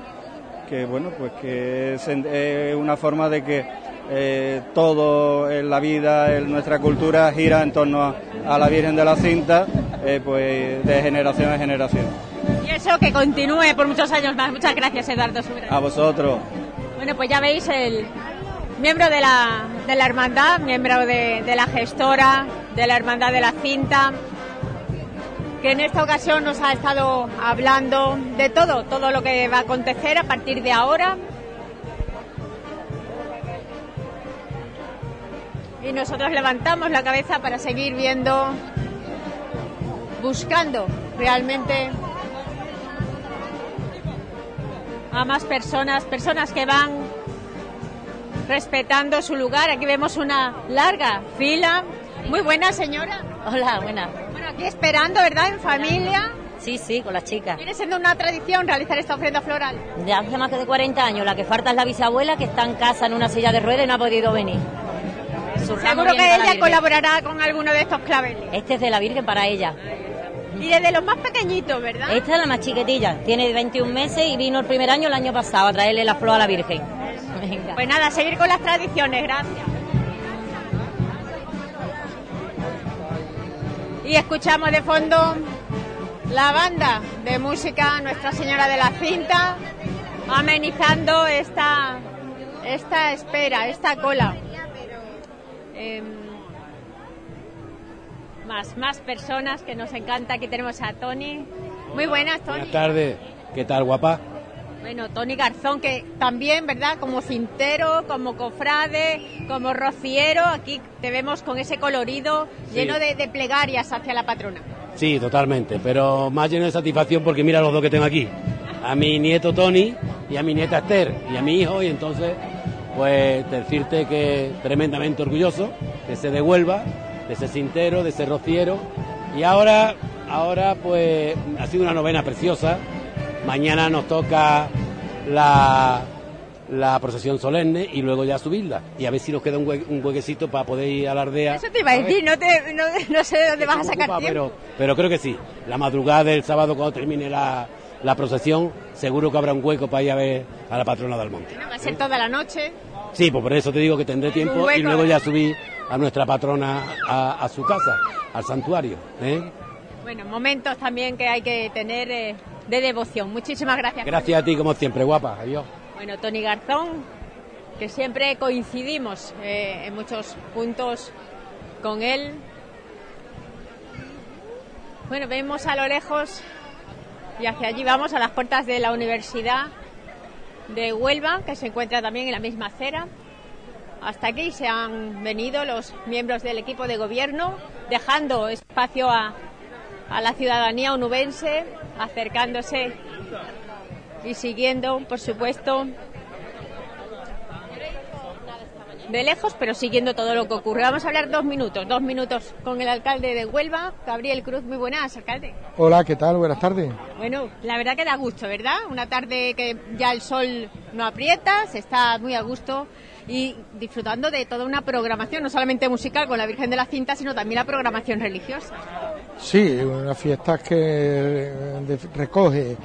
que bueno, pues que es, es una forma de que eh, todo en la vida, en nuestra cultura gira en torno a, a la Virgen de la Cinta, eh, pues de generación en generación. Y eso que continúe por muchos años más. Muchas gracias, Eduardo Sugrañes. A vosotros. Bueno, pues ya veis, el miembro de la, de la hermandad, miembro de, de la gestora, de la Hermandad de la Cinta, que en esta ocasión nos ha estado hablando de todo, todo lo que va a acontecer a partir de ahora. Y nosotros levantamos la cabeza para seguir viendo, buscando realmente a más personas, personas que van respetando su lugar. Aquí vemos una larga fila. Muy buena, señora. Hola, buena. Aquí esperando, ¿verdad? En familia. Sí, sí, con las chicas. ¿Viene siendo una tradición realizar esta ofrenda floral? De hace más de cuarenta años. La que falta es la bisabuela, que está en casa en una silla de ruedas y no ha podido venir. Su Seguro que ella colaborará con alguno de estos claveles. Este es de la Virgen para ella. Y desde los más pequeñitos, ¿verdad? Esta es la más chiquitilla. Tiene veintiún meses y vino el primer año el año pasado a traerle la flor a la Virgen. Venga. Pues nada, seguir con las tradiciones. Gracias. Y escuchamos de fondo la banda de música Nuestra Señora de la Cinta, amenizando esta, esta espera, esta cola. Eh, más, más personas que nos encanta. Aquí tenemos a Tony. Muy buenas, Tony. Buenas tardes. ¿Qué tal, guapa? Bueno, Tony Garzón, que también, ¿verdad? Como cintero, como cofrade, como rociero, aquí te vemos con ese colorido lleno de, de plegarias hacia la patrona. Sí, totalmente, pero más lleno de satisfacción porque mira los dos que tengo aquí, a mi nieto Tony y a mi nieta Esther y a mi hijo, y entonces, pues decirte que tremendamente orgulloso de ser de Huelva, de ser cintero, de ser rociero, y ahora, ahora pues ha sido una novena preciosa. Mañana nos toca la, la procesión solemne y luego ya subirla. Y a ver si nos queda un, hue, un huequecito para poder ir a la aldea. Eso te iba a decir, no, te, no, no sé de dónde vas a sacar ocupa, tiempo. Pero, pero creo que sí. La madrugada del sábado, cuando termine la, la procesión, seguro que habrá un hueco para ir a ver a la patrona del monte. Bueno, va a ser ¿Eh? toda la noche. Sí, pues por eso te digo que tendré tiempo y luego ya subir a nuestra patrona a, a su casa, al santuario. ¿Eh? Bueno, momentos también que hay que tener... Eh... de devoción. Muchísimas gracias. Gracias a ti, como siempre, guapa. Adiós. Bueno, Tony Garzón, que siempre coincidimos eh, en muchos puntos con él. Bueno, vemos a lo lejos y hacia allí vamos, a las puertas de la Universidad de Huelva, que se encuentra también en la misma acera. Hasta aquí se han venido los miembros del equipo de gobierno, dejando espacio a, a la ciudadanía onubense, acercándose y siguiendo, por supuesto, de lejos, pero siguiendo todo lo que ocurre. Vamos a hablar dos minutos, dos minutos con el alcalde de Huelva, Gabriel Cruz. Muy buenas, alcalde. Hola, ¿qué tal? Buenas tardes. Bueno, la verdad que da gusto, ¿verdad? Una tarde que ya el sol no aprieta, se está muy a gusto y disfrutando de toda una programación, no solamente musical con la Virgen de la Cinta, sino también la programación religiosa. Sí, una fiesta que recoge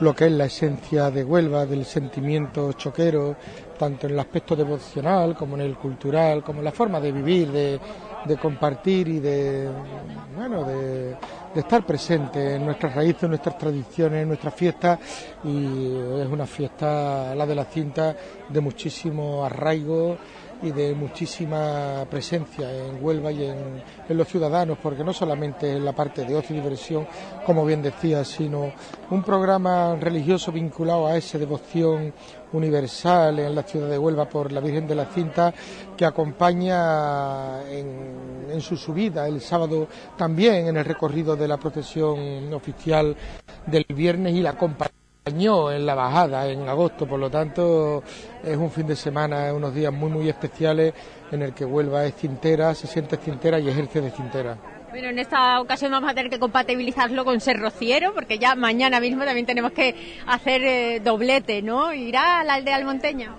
lo que es la esencia de Huelva, del sentimiento choquero, tanto en el aspecto devocional como en el cultural, como en la forma de vivir, de, de compartir y de, bueno, de, de estar presente en nuestras raíces, en nuestras tradiciones, en nuestras fiestas. Y es una fiesta, la de la Cinta, de muchísimo arraigo y de muchísima presencia en Huelva y en, en los ciudadanos, porque no solamente en la parte de ocio y diversión, como bien decía, sino un programa religioso vinculado a esa devoción universal en la ciudad de Huelva por la Virgen de la Cinta, que acompaña en, en su subida el sábado, también en el recorrido de la procesión oficial del viernes, y la acompaña en la bajada en agosto. Por lo tanto, es un fin de semana, unos días muy muy especiales en el que Huelva es cintera, se siente cintera y ejerce de cintera. Bueno, en esta ocasión vamos a tener que compatibilizarlo con ser rociero, porque ya mañana mismo también tenemos que hacer eh, doblete, ¿no? ¿Irá a la aldea almonteña?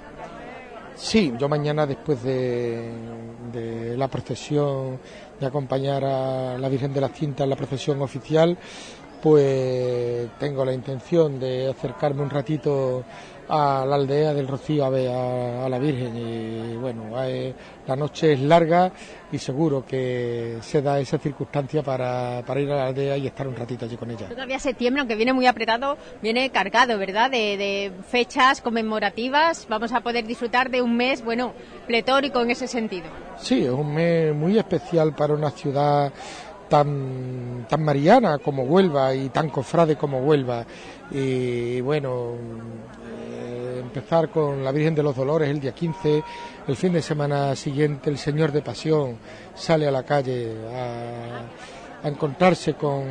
Sí, yo mañana, después de, de la procesión, de acompañar a la Virgen de la Cinta en la procesión oficial, pues tengo la intención de acercarme un ratito a la aldea del Rocío a ver a, a la Virgen. Y bueno, hay, la noche es larga y seguro que se da esa circunstancia para, para ir a la aldea y estar un ratito allí con ella. Todavía septiembre, aunque viene muy apretado, viene cargado, ¿verdad?, de, de fechas conmemorativas. Vamos a poder disfrutar de un mes, bueno, pletórico en ese sentido. Sí, es un mes muy especial para una ciudad tan tan mariana como Huelva y tan cofrade como Huelva. Y bueno, eh, empezar con la Virgen de los Dolores el día quince, el fin de semana siguiente el Señor de Pasión sale a la calle a, a encontrarse con,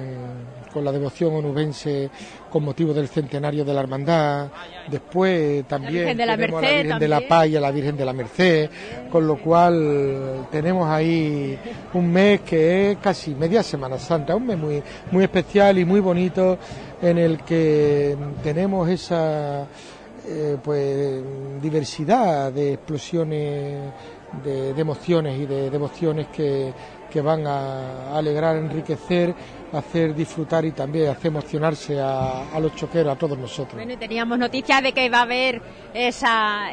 con la devoción onubense con motivo del centenario de la hermandad. Después también la tenemos Merced, a la Virgen también de la Paz y a la Virgen de la Merced, con lo cual tenemos ahí un mes que es casi media Semana Santa, un mes muy, muy especial y muy bonito, en el que tenemos esa eh, pues diversidad de explosiones, de, de emociones y de devociones que, que van a alegrar, enriquecer, hacer disfrutar y también hacer emocionarse a, a los choqueros, a todos nosotros. Bueno, y teníamos noticias de que va a haber esa,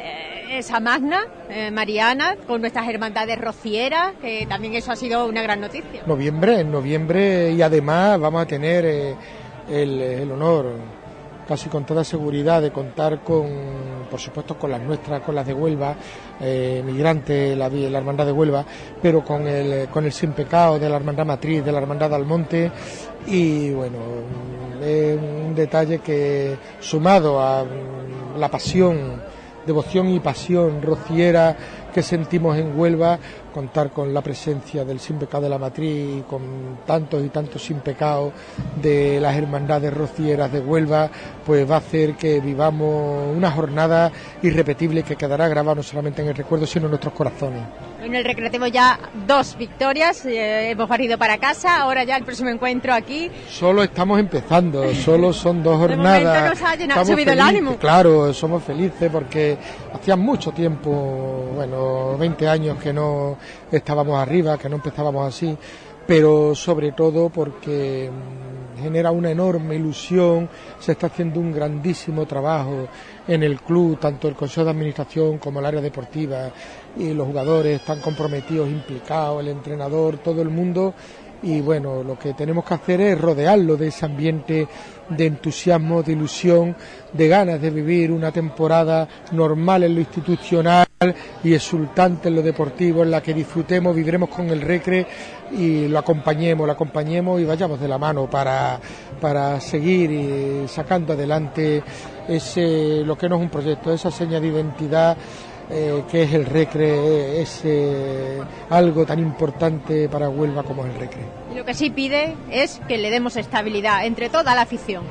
esa magna eh, mariana con nuestras hermandades rocieras, que también eso ha sido una gran noticia. Noviembre, en noviembre, y además vamos a tener eh, el, el honor, casi con toda seguridad, de contar con, por supuesto, con las nuestras, con las de Huelva, eh, Migrantes, la, la Hermandad de Huelva, pero con el, con el Sin Pecado de la Hermandad Matriz, de la Hermandad de Almonte. Y bueno, es un detalle que, sumado a la pasión, devoción y pasión rociera que sentimos en Huelva, contar con la presencia del Sin Pecado de la Matriz, con tantos y tantos Sin Pecado de las hermandades rocieras de Huelva, pues va a hacer que vivamos una jornada irrepetible que quedará grabada no solamente en el recuerdo, sino en nuestros corazones. En el Recreativo ya dos victorias, eh, hemos barrido para casa, ahora ya el próximo encuentro aquí. Solo estamos empezando, solo son dos jornadas. De momento nos ha llenado, subido felices, el ánimo. Claro, somos felices porque hacía mucho tiempo, bueno, veinte años que no estábamos arriba, que no empezábamos así, pero sobre todo porque genera una enorme ilusión. Se está haciendo un grandísimo trabajo en el club, tanto el Consejo de Administración como el área deportiva, y los jugadores están comprometidos, implicados, el entrenador, todo el mundo, y bueno, lo que tenemos que hacer es rodearlo de ese ambiente de entusiasmo, de ilusión, de ganas de vivir una temporada normal en lo institucional y exultante en lo deportivo, en la que disfrutemos, viviremos con el Recre y lo acompañemos, lo acompañemos y vayamos de la mano para, para seguir sacando adelante ese, lo que no es un proyecto, esa seña de identidad eh, que es el Recre, es eh, algo tan importante para Huelva como es el Recre. Y lo que sí pide es que le demos estabilidad entre toda la afición.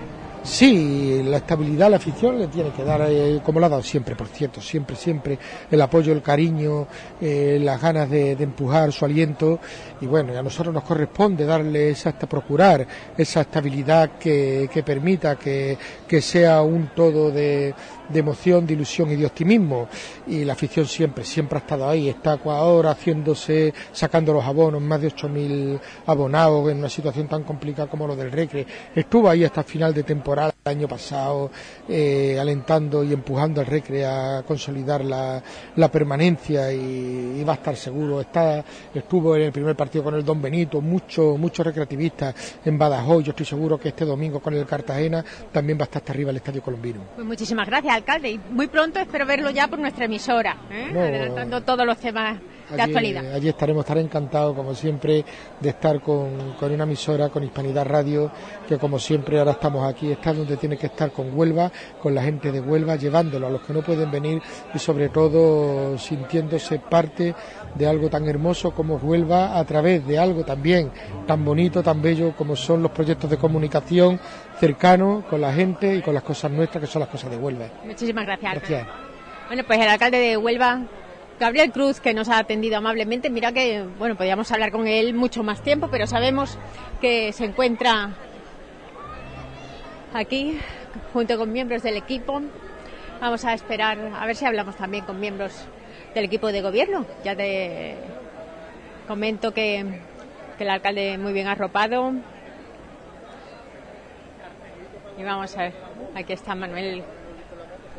Sí, la estabilidad a la afición le tiene que dar, eh, como lo ha dado siempre, por cierto, siempre, siempre, el apoyo, el cariño, eh, las ganas de, de empujar, su aliento, y bueno, a nosotros nos corresponde darle esa, hasta procurar esa estabilidad que, que permita que, que sea un todo de, de emoción, de ilusión y de optimismo, y la afición siempre, siempre ha estado ahí, está ahora haciéndose, sacando los abonos, más de ocho mil abonados en una situación tan complicada como lo del Recre, estuvo ahí hasta final de temporada, el año pasado, eh, alentando y empujando al Recre a consolidar la, la permanencia y, y va a estar seguro. Está, estuvo en el primer partido con el Don Benito, muchos muchos recreativistas en Badajoz. Yo estoy seguro que este domingo con el Cartagena también va a estar hasta arriba el Estadio Colombino. Pues muchísimas gracias, alcalde, y muy pronto espero verlo ya por nuestra emisora, ¿eh? No, adelantando todos los temas de allí, actualidad. Allí estaremos, estaré encantado como siempre de estar con, con una emisora, con Hispanidad Radio, que como siempre ahora estamos aquí, está donde tiene que estar, con Huelva, con la gente de Huelva, llevándolo a los que no pueden venir y sobre todo sintiéndose parte de algo tan hermoso como Huelva a través de algo también tan bonito, tan bello como son los proyectos de comunicación cercanos con la gente y con las cosas nuestras que son las cosas de Huelva. Muchísimas gracias, gracias. Bueno, pues el alcalde de Huelva, Gabriel Cruz, que nos ha atendido amablemente. Mira que, bueno, podíamos hablar con él mucho más tiempo, pero sabemos que se encuentra aquí junto con miembros del equipo. Vamos a esperar a ver si hablamos también con miembros del equipo de gobierno. Ya te comento que, que el alcalde muy bien arropado. Y vamos a ver, aquí está Manuel,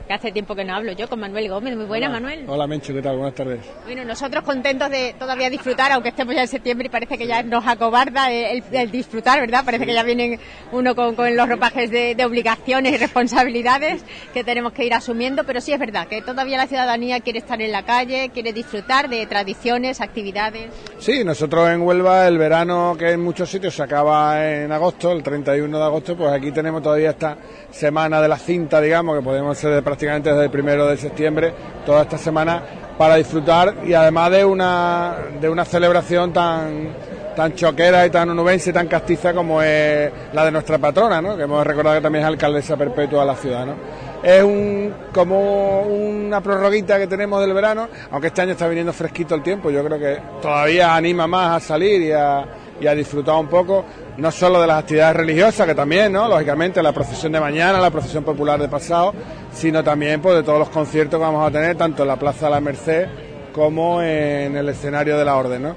que hace tiempo que no hablo yo con Manuel Gómez. Muy buena. Hola, Manuel. Hola, Mencho, ¿qué tal? Buenas tardes. Bueno, nosotros contentos de todavía disfrutar, aunque estemos ya en septiembre y parece que ya nos acobarda el, el disfrutar, ¿verdad? Parece que ya vienen uno con, con los ropajes de, de obligaciones y responsabilidades que tenemos que ir asumiendo, pero sí es verdad que todavía la ciudadanía quiere estar en la calle, quiere disfrutar de tradiciones, actividades. Sí, nosotros en Huelva el verano, que en muchos sitios se acaba en agosto, el treinta y uno de agosto, pues aquí tenemos todavía esta semana de la cinta, digamos, que podemos ser de prácticamente desde el primero de septiembre, toda esta semana, para disfrutar, y además de una de una celebración tan tan choquera y tan onubense y tan castiza como es la de nuestra patrona, ¿no? Que hemos recordado que también es alcaldesa perpetua de la ciudad, ¿no? Es un, como una prorroguita que tenemos del verano, aunque este año está viniendo fresquito el tiempo. Yo creo que todavía anima más a salir y a, y a disfrutar un poco, no solo de las actividades religiosas, que también, ¿no? Lógicamente, la procesión de mañana, la procesión popular de pasado, sino también pues de todos los conciertos que vamos a tener, tanto en la Plaza La Merced como en el escenario de la Orden, ¿no?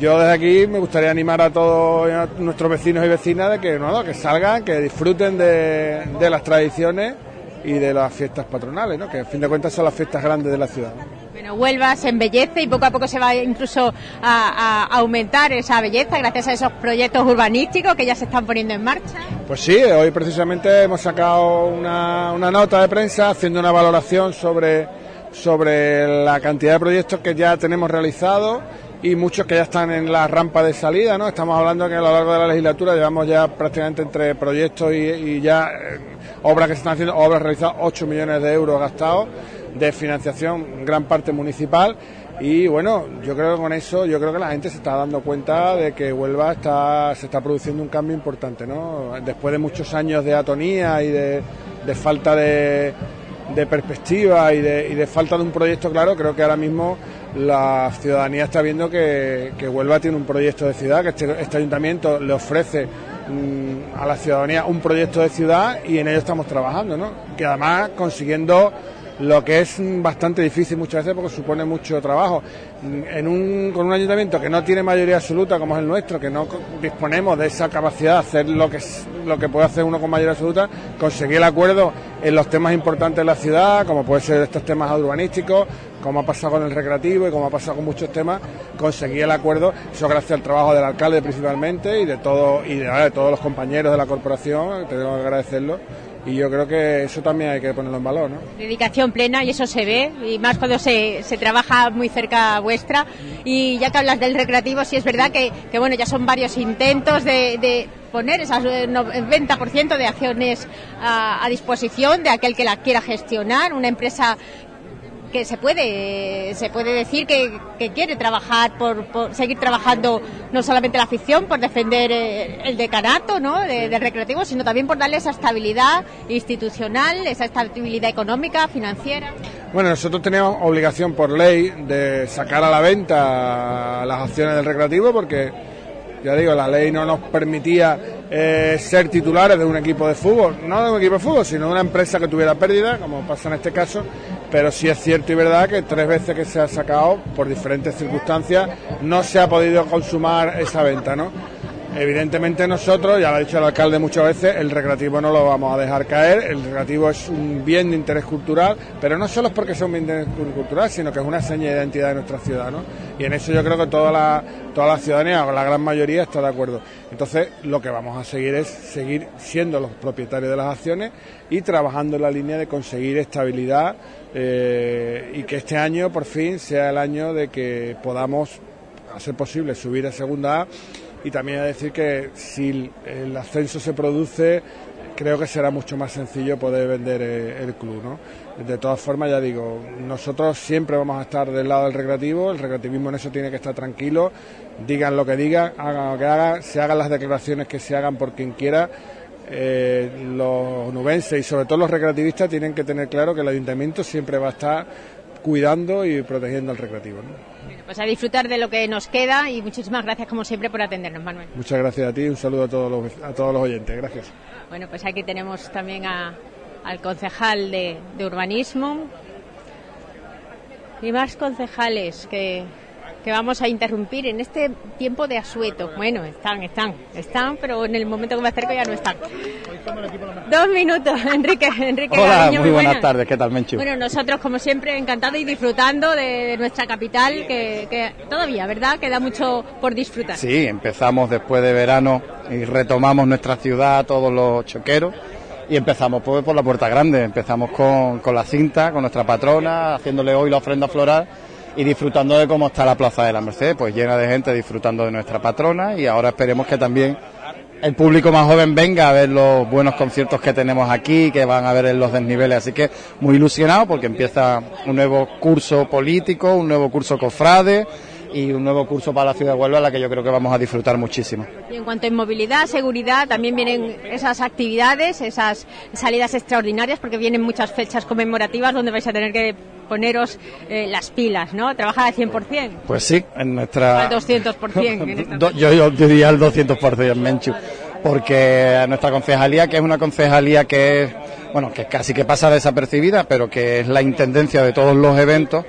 Yo desde aquí me gustaría animar a todos nuestros vecinos y vecinas de que, ¿no?, que salgan, que disfruten de, de las tradiciones y de las fiestas patronales, ¿no?, que a fin de cuentas son las fiestas grandes de la ciudad, ¿no? Bueno, Huelva se embellece y poco a poco se va incluso a, a aumentar esa belleza gracias a esos proyectos urbanísticos que ya se están poniendo en marcha. Pues sí, hoy precisamente hemos sacado una, una nota de prensa haciendo una valoración sobre, sobre la cantidad de proyectos que ya tenemos realizados y muchos que ya están en la rampa de salida, ¿no? Estamos hablando que a lo largo de la legislatura llevamos ya prácticamente entre proyectos y, y ya eh, obras que se están haciendo, obras realizadas, ocho millones de euros gastados de financiación, gran parte municipal, y bueno, yo creo que con eso, yo creo que la gente se está dando cuenta de que Huelva está, se está produciendo un cambio importante, ¿no? Después de muchos años de atonía y de, de falta de, de perspectiva y de, y de falta de un proyecto claro, creo que ahora mismo la ciudadanía está viendo que, que Huelva tiene un proyecto de ciudad, que este, este ayuntamiento le ofrece mmm, a la ciudadanía un proyecto de ciudad, y en ello estamos trabajando, ¿no? Que además consiguiendo lo que es bastante difícil muchas veces porque supone mucho trabajo. En un, con un ayuntamiento que no tiene mayoría absoluta como es el nuestro, que no disponemos de esa capacidad de hacer lo que lo que puede hacer uno con mayoría absoluta, conseguir el acuerdo en los temas importantes de la ciudad, como puede ser estos temas urbanísticos, como ha pasado con el Recreativo y como ha pasado con muchos temas, conseguir el acuerdo, eso gracias al trabajo del alcalde principalmente y de todo y de, de todos los compañeros de la corporación, tenemos que agradecerlo. Y yo creo que eso también hay que ponerlo en valor, ¿no? Dedicación plena, y eso se ve, y más cuando se, se trabaja muy cerca vuestra. Y ya que hablas del Recreativo, sí es verdad que, que bueno, ya son varios intentos de, de poner esas noventa por ciento de acciones a, a disposición de aquel que la quiera gestionar, una empresa que se puede se puede decir que, que quiere trabajar por, por seguir trabajando no solamente la afición por defender el decanato, ¿no?, de, de Recreativo, sino también por darle esa estabilidad institucional, esa estabilidad económica, financiera. Bueno, nosotros teníamos obligación por ley de sacar a la venta las acciones del Recreativo porque, ya digo, la ley no nos permitía eh, ser titulares de un equipo de fútbol, no de un equipo de fútbol, sino de una empresa que tuviera pérdida, como pasa en este caso. Pero sí es cierto y verdad que tres veces que se ha sacado, por diferentes circunstancias, no se ha podido consumar esa venta, ¿no? Evidentemente nosotros, ya lo ha dicho el alcalde muchas veces, el Recreativo no lo vamos a dejar caer. El Recreativo es un bien de interés cultural, pero no solo es porque sea un bien de interés cultural, sino que es una seña de identidad de nuestra ciudad, ¿no? Y en eso yo creo que toda la, toda la ciudadanía, o la gran mayoría, está de acuerdo. Entonces, lo que vamos a seguir es seguir siendo los propietarios de las acciones y trabajando en la línea de conseguir estabilidad eh, y que este año, por fin, sea el año de que podamos hacer posible subir a Segunda A. Y también a decir que si el ascenso se produce, creo que será mucho más sencillo poder vender el club, ¿no? De todas formas, ya digo, nosotros siempre vamos a estar del lado del Recreativo, el recreativismo en eso tiene que estar tranquilo, digan lo que digan, hagan lo que hagan, se hagan las declaraciones que se hagan por quien quiera. Eh, los nubenses y sobre todo los recreativistas tienen que tener claro que el ayuntamiento siempre va a estar cuidando y protegiendo al Recreativo, ¿no? Pues a disfrutar de lo que nos queda y muchísimas gracias como siempre por atendernos, Manuel. Muchas gracias a ti, un saludo a todos los, a todos los oyentes, gracias. Bueno, pues aquí tenemos también a, al concejal de, de urbanismo y más concejales que, que vamos a interrumpir en este tiempo de asueto. Bueno, están, están, están, pero en el momento que me acerco ya no están. Dos minutos, Enrique. Enrique Hola, Gaviño, muy buenas, buenas tardes, ¿qué tal, Menchu? Bueno, nosotros, como siempre, encantados y disfrutando de, de nuestra capital, que, que todavía, ¿verdad?, queda mucho por disfrutar. Sí, empezamos después de verano y retomamos nuestra ciudad, todos los choqueros, y empezamos pues, por la Puerta Grande, empezamos con, con la Cinta, con nuestra patrona, haciéndole hoy la ofrenda floral, y disfrutando de cómo está la Plaza de la Merced, pues llena de gente disfrutando de nuestra patrona, y ahora esperemos que también el público más joven venga a ver los buenos conciertos que tenemos aquí, que van a ver en los desniveles, así que muy ilusionado porque empieza un nuevo curso político, un nuevo curso cofrade y un nuevo curso para la ciudad de Huelva, a la que yo creo que vamos a disfrutar muchísimo. Y en cuanto a movilidad, seguridad, también vienen esas actividades, esas salidas extraordinarias, porque vienen muchas fechas conmemorativas donde vais a tener que poneros eh, las pilas, ¿no? Trabajar al cien por ciento. Pues sí, en nuestra... Al doscientos por ciento. Do, yo, yo diría al doscientos por ciento, Menchu, porque nuestra concejalía, que es una concejalía que es, bueno, que casi que pasa desapercibida, pero que es la intendencia de todos los eventos,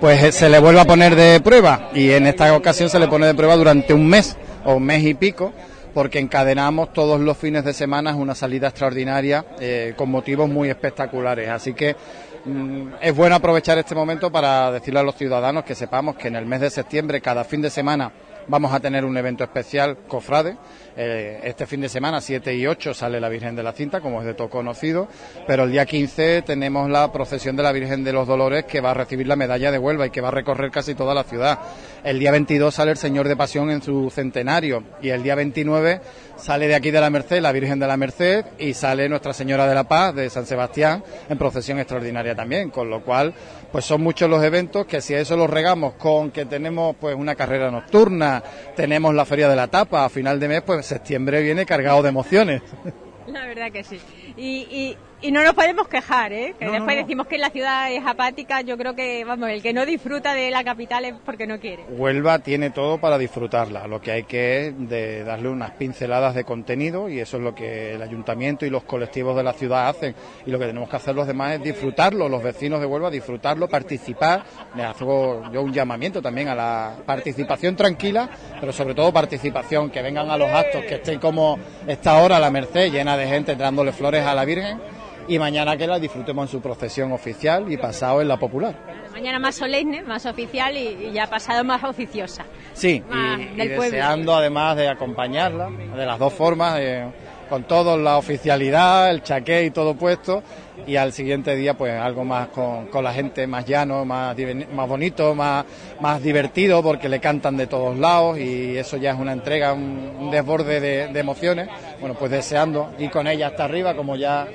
pues se le vuelve a poner de prueba, y en esta ocasión se le pone de prueba durante un mes o un mes y pico, porque encadenamos todos los fines de semana una salida extraordinaria eh, con motivos muy espectaculares, así que mm, es bueno aprovechar este momento para decirle a los ciudadanos que sepamos que en el mes de septiembre cada fin de semana vamos a tener un evento especial cofrade. Eh, este fin de semana, siete y ocho, sale la Virgen de la Cinta, como es de todo conocido, pero el día quince tenemos la procesión de la Virgen de los Dolores, que va a recibir la medalla de Huelva y que va a recorrer casi toda la ciudad. El día veintidós sale el Señor de Pasión en su centenario, y el día veintinueve sale de aquí de la Merced la Virgen de la Merced y sale Nuestra Señora de la Paz de San Sebastián en procesión extraordinaria también, con lo cual pues son muchos los eventos que, si a eso los regamos con que tenemos pues una carrera nocturna, tenemos la Feria de la Tapa a final de mes, pues septiembre viene cargado de emociones. La verdad que sí. Y, y Y no nos podemos quejar, ¿eh? Que no, después no, no. decimos que la ciudad es apática. Yo creo que, vamos, el que no disfruta de la capital es porque no quiere. Huelva tiene todo para disfrutarla. Lo que hay que es de darle unas pinceladas de contenido, y eso es lo que el ayuntamiento y los colectivos de la ciudad hacen. Y lo que tenemos que hacer los demás es disfrutarlo, los vecinos de Huelva, disfrutarlo, participar. Les hago yo un llamamiento también a la participación tranquila, pero sobre todo participación, que vengan a los actos, que estén como esta hora La Merced, llena de gente dándole flores a la Virgen. Y mañana que la disfrutemos en su procesión oficial y pasado en la popular. Mañana más solemne, más oficial y, y ya pasado más oficiosa. Sí, más y, y deseando además de acompañarla de las dos formas, eh, con toda la oficialidad, el chaqué y todo puesto. Y al siguiente día pues algo más con, con la gente, más llano, más, más bonito, más, más divertido, porque le cantan de todos lados y eso ya es una entrega, un, un desborde de, de emociones. Bueno, pues deseando ir con ella hasta arriba, como ya...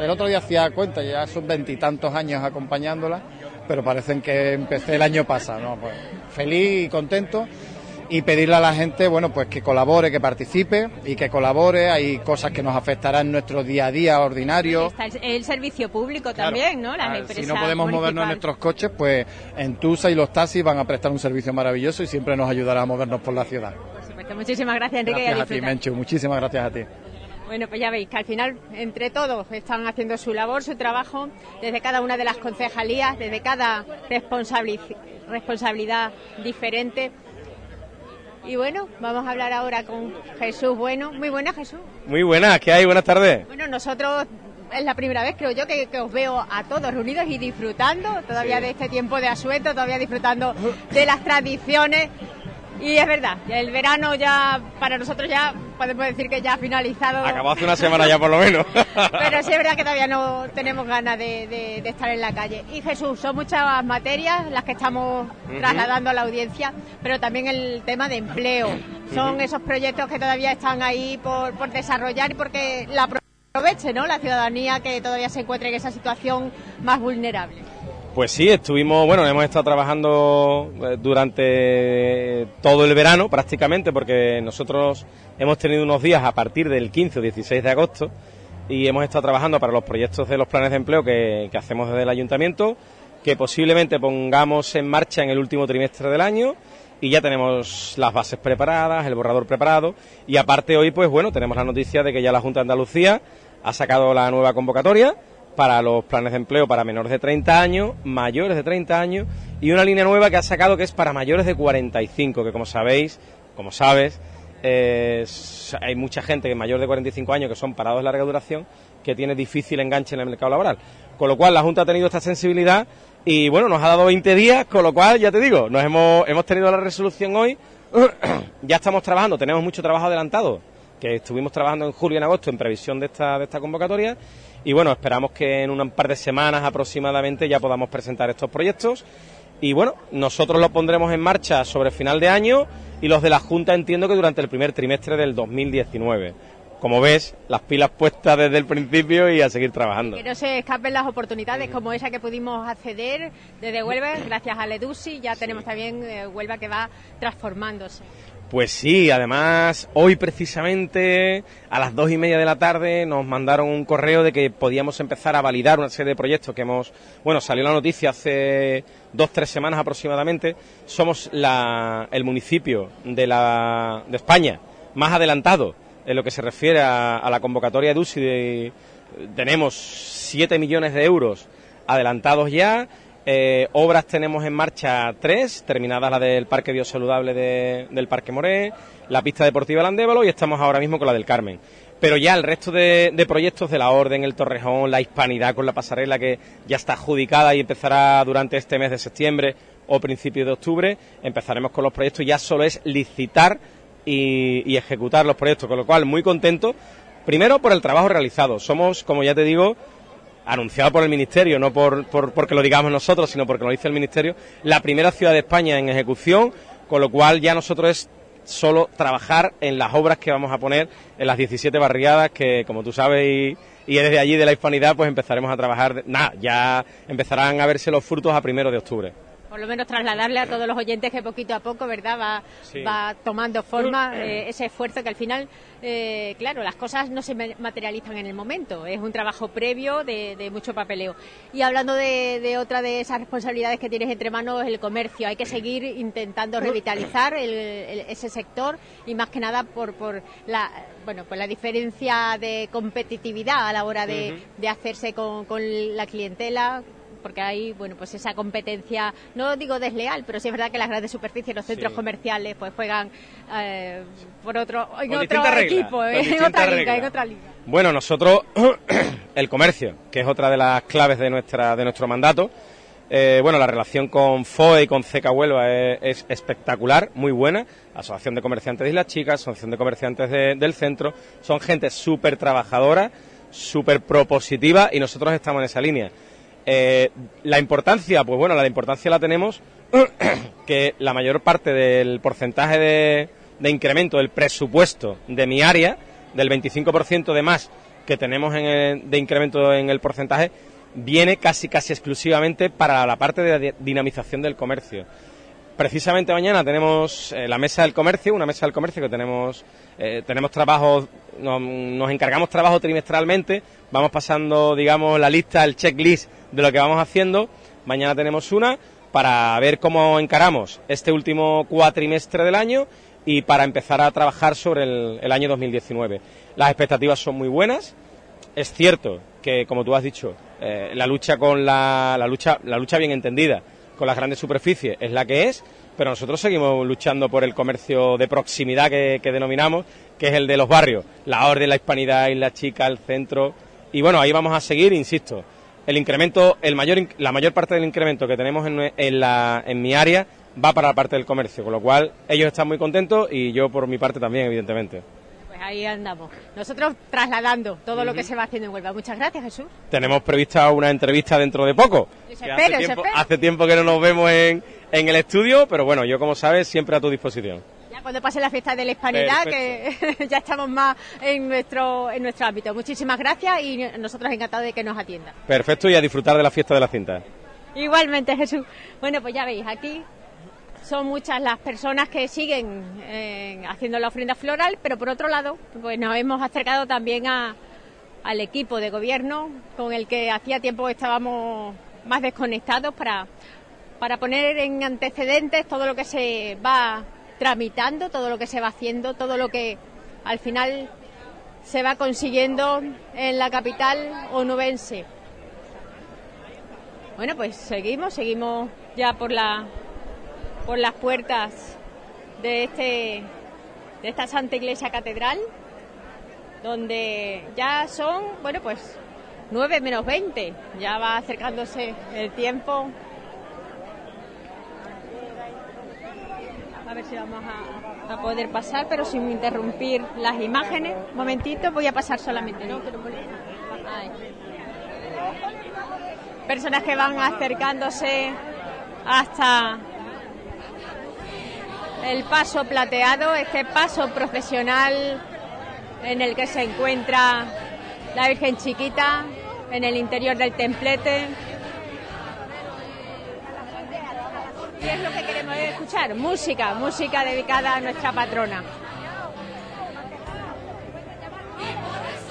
El otro día hacía cuenta, ya son veintitantos años acompañándola, pero parecen que empecé el año pasado, ¿no? Pues feliz y contento, y pedirle a la gente, bueno, pues que colabore, que participe y que colabore. Hay cosas que nos afectarán en nuestro día a día ordinario. Está el, el servicio público también, claro, ¿no? Las empresas, si no podemos municipal. Movernos en nuestros coches, pues en Tusa y los taxis van a prestar un servicio maravilloso y siempre nos ayudará a movernos por la ciudad. Por supuesto, muchísimas gracias, Enrique. Gracias a, a ti, Menchu, muchísimas gracias a ti. Bueno, pues ya veis que al final, entre todos, están haciendo su labor, su trabajo, desde cada una de las concejalías, desde cada responsabilidad diferente. Y bueno, vamos a hablar ahora con Jesús Bueno. Muy buenas, Jesús. Muy buenas, ¿qué hay? Buenas tardes. Bueno, nosotros es la primera vez, creo yo, que, que os veo a todos reunidos y disfrutando todavía sí. de este tiempo de asueto, todavía disfrutando de las tradiciones. Y es verdad, el verano ya, para nosotros ya, podemos decir que ya ha finalizado. Acabó hace una semana ya por lo menos. Pero sí es verdad que todavía no tenemos ganas de, de, de estar en la calle. Y Jesús, son muchas materias las que estamos uh-huh. trasladando a la audiencia, pero también el tema de empleo. Son uh-huh. esos proyectos que todavía están ahí por, por desarrollar y porque la aproveche, ¿no?, la ciudadanía que todavía se encuentra en esa situación más vulnerable. Pues sí, estuvimos, bueno, hemos estado trabajando durante todo el verano prácticamente, porque nosotros hemos tenido unos días a partir del quince o dieciséis de agosto y hemos estado trabajando para los proyectos de los planes de empleo que, que hacemos desde el ayuntamiento, que posiblemente pongamos en marcha en el último trimestre del año, y ya tenemos las bases preparadas, el borrador preparado, y aparte hoy pues bueno, tenemos la noticia de que ya la Junta de Andalucía ha sacado la nueva convocatoria para los planes de empleo para menores de treinta años, mayores de treinta años, y una línea nueva que ha sacado que es para mayores de cuarenta y cinco, que como sabéis, como sabes, eh, hay mucha gente que mayor de cuarenta y cinco años que son parados de larga duración, que tiene difícil enganche en el mercado laboral. Con lo cual la Junta ha tenido esta sensibilidad y bueno, nos ha dado veinte días, con lo cual ya te digo, nos hemos, hemos tenido la resolución hoy, ya estamos trabajando, tenemos mucho trabajo adelantado, que estuvimos trabajando en julio y en agosto en previsión de esta, de esta convocatoria. Y bueno, esperamos que en un par de semanas aproximadamente ya podamos presentar estos proyectos. Y bueno, nosotros los pondremos en marcha sobre final de año y los de la Junta entiendo que durante el primer trimestre del dos mil diecinueve. Como ves, las pilas puestas desde el principio y a seguir trabajando. Que no se escapen las oportunidades como esa que pudimos acceder desde Huelva, gracias a Ledusi. Ya tenemos sí. también eh, Huelva que va transformándose. Pues sí, además, hoy precisamente a las dos y media de la tarde nos mandaron un correo de que podíamos empezar a validar una serie de proyectos que hemos... Bueno, salió la noticia hace dos, tres semanas aproximadamente. Somos la, el municipio de, la, de España más adelantado en lo que se refiere a, a la convocatoria de U C I. De, tenemos siete millones de euros adelantados ya. Eh, obras tenemos en marcha tres, terminadas la del Parque Biosaludable de, del Parque Moré, la pista deportiva del Andévalo y estamos ahora mismo con la del Carmen. Pero ya el resto de, de proyectos de la Orden, el Torrejón, la Hispanidad con la pasarela que ya está adjudicada y empezará durante este mes de septiembre o principios de octubre, empezaremos con los proyectos y ya solo es licitar y, y ejecutar los proyectos, con lo cual muy contento, primero por el trabajo realizado. Somos, como ya te digo, anunciado por el Ministerio, no por, por porque lo digamos nosotros, sino porque lo dice el Ministerio, la primera ciudad de España en ejecución, con lo cual ya nosotros es solo trabajar en las obras que vamos a poner en las diecisiete barriadas, que como tú sabes y, y eres de allí, de la Hispanidad, pues empezaremos a trabajar, nada, ya empezarán a verse los frutos a primero de octubre. Por lo menos trasladarle a todos los oyentes que poquito a poco, ¿verdad?, va, sí. va tomando forma eh, ese esfuerzo que al final, eh, claro, las cosas no se materializan en el momento. Es un trabajo previo de, de mucho papeleo. Y hablando de, de otra de esas responsabilidades que tienes entre manos, el comercio. Hay que seguir intentando revitalizar el, el, ese sector y más que nada por, por la, bueno, pues la diferencia de competitividad a la hora de, uh-huh. de hacerse con, con la clientela. Porque hay, bueno, pues esa competencia, no digo desleal, pero sí es verdad que las grandes superficies, los centros sí. comerciales, pues juegan eh, por otro, en con otro equipo, regla, eh, en, otra liga, en otra liga. Bueno, nosotros, el comercio, que es otra de las claves de nuestra de nuestro mandato, eh, bueno, la relación con F O E y con C E C A Huelva es, es espectacular, muy buena. Asociación de Comerciantes de Islas Chicas, Asociación de Comerciantes de, del Centro, son gente súper trabajadora, súper propositiva y nosotros estamos en esa línea. Eh, la importancia, pues bueno, la importancia la tenemos que la mayor parte del porcentaje de, de incremento del presupuesto de mi área, del veinticinco por ciento de más que tenemos en el, de incremento en el porcentaje, viene casi casi exclusivamente para la parte de dinamización del comercio. Precisamente mañana tenemos eh, la mesa del comercio, una mesa del comercio que tenemos, eh, tenemos trabajos, nos, nos encargamos trabajo trimestralmente, vamos pasando, digamos, la lista, el checklist de lo que vamos haciendo. Mañana tenemos una para ver cómo encaramos este último cuatrimestre del año y para empezar a trabajar sobre el, el año dos mil diecinueve. Las expectativas son muy buenas. Es cierto que, como tú has dicho, eh, la lucha con la, la lucha, la lucha bien entendida con las grandes superficies es la que es, pero nosotros seguimos luchando por el comercio de proximidad que, que denominamos, que es el de los barrios, la Orden, la Hispanidad, Isla Chica, el Centro, y bueno, ahí vamos a seguir, insisto, el incremento, el mayor, la mayor parte del incremento que tenemos en, en, la, en mi área va para la parte del comercio, con lo cual ellos están muy contentos y yo por mi parte también, evidentemente. Ahí andamos, nosotros trasladando todo uh-huh. lo que se va haciendo en Huelva. Muchas gracias, Jesús. Tenemos prevista una entrevista dentro de poco. Se espera, hace, tiempo, se hace tiempo que no nos vemos en, en el estudio, pero bueno, yo como sabes, siempre a tu disposición. Ya cuando pase la fiesta de la Hispanidad, perfecto, que ya estamos más en nuestro, en nuestro ámbito. Muchísimas gracias y nosotros encantados de que nos atienda. Perfecto, y a disfrutar de la fiesta de la cinta. Igualmente, Jesús. Bueno, pues ya veis, aquí son muchas las personas que siguen eh, haciendo la ofrenda floral, pero por otro lado, pues nos hemos acercado también a, al equipo de gobierno con el que hacía tiempo estábamos más desconectados para, para poner en antecedentes todo lo que se va tramitando, todo lo que se va haciendo, todo lo que al final se va consiguiendo en la capital onubense. Bueno, pues seguimos, seguimos ya por la... por las puertas de este de esta Santa Iglesia Catedral, donde ya son, bueno, pues nueve menos veinte, ya va acercándose el tiempo. A ver si vamos a, a poder pasar, pero sin interrumpir las imágenes. Un momentito, voy a pasar solamente, ¿no? Personas que van acercándose hasta el paso plateado, este paso procesional en el que se encuentra la Virgen Chiquita en el interior del templete. Y es lo que queremos escuchar, música, música dedicada a nuestra patrona.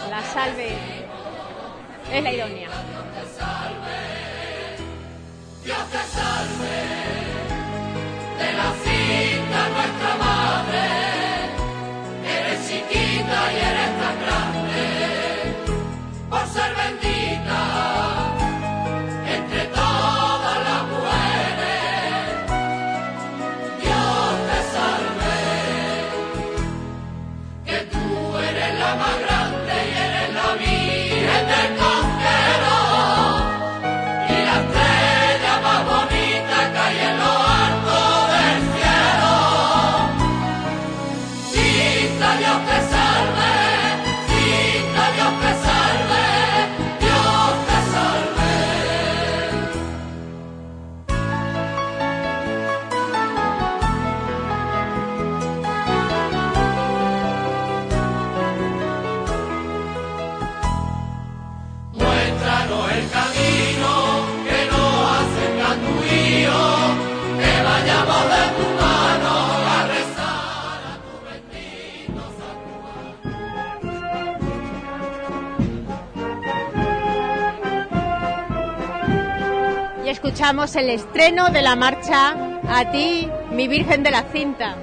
La salve es la ironía. Dios te salve, de la cinta nuestra madre, eres chiquita y eres tan grande, por ser bendita entre todas las mujeres. Dios te salve, que tú eres la más grande y eres la Virgen del Conquero. Y la estrella más bonita que hay en los altos. Quiero escuchamos el estreno de la marcha A ti, mi Virgen de la Cinta.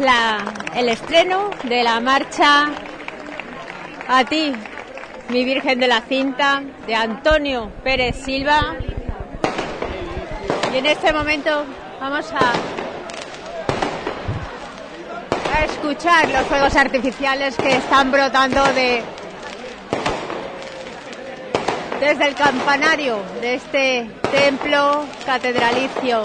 la, el estreno de la marcha A ti, mi Virgen de la Cinta, de Antonio Pérez Silva. Y en este momento vamos a, a escuchar los fuegos artificiales que están brotando de desde el campanario de este templo catedralicio.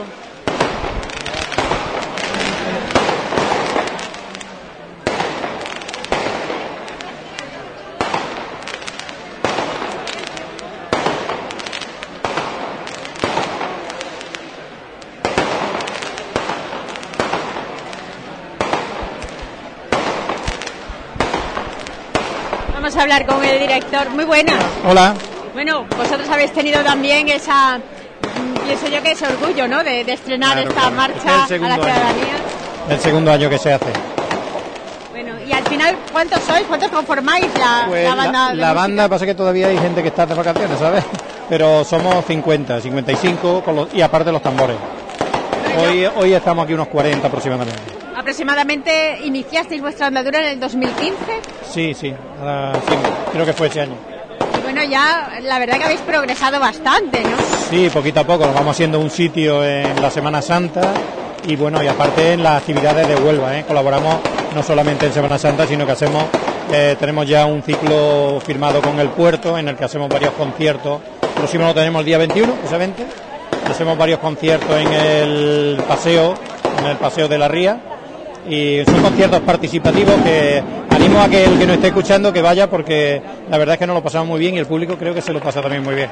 Vamos a hablar con el director. Muy buenas. Hola. Bueno, vosotros habéis tenido también esa, pienso yo que ese orgullo, ¿no?, de, de estrenar claro, esta claro. marcha es a la ciudadanía. Año. El segundo año que se hace. Bueno, y al final, ¿cuántos sois? ¿Cuántos conformáis la, pues la banda? La, de la banda, pasa que todavía hay gente que está de vacaciones, ¿sabes? Pero somos cincuenta, cincuenta y cinco con los, y aparte los tambores. Hoy, no. hoy estamos aquí unos cuarenta aproximadamente. ¿Aproximadamente iniciasteis vuestra andadura en el dos mil quince? Sí, sí, ahora, sí creo que fue ese año. Bueno, ya la verdad que habéis progresado bastante, ¿no? Sí, poquito a poco, nos vamos haciendo un sitio en la Semana Santa y bueno, y aparte en las actividades de Huelva, ¿eh? Colaboramos no solamente en Semana Santa, sino que hacemos, eh, tenemos ya un ciclo firmado con el puerto en el que hacemos varios conciertos. El próximo lo tenemos el día veintiuno, precisamente. Hacemos varios conciertos en el paseo, en el paseo de la Ría, y son conciertos participativos que animo a que el que nos esté escuchando que vaya, porque la verdad es que nos lo pasamos muy bien y el público creo que se lo pasa también muy bien.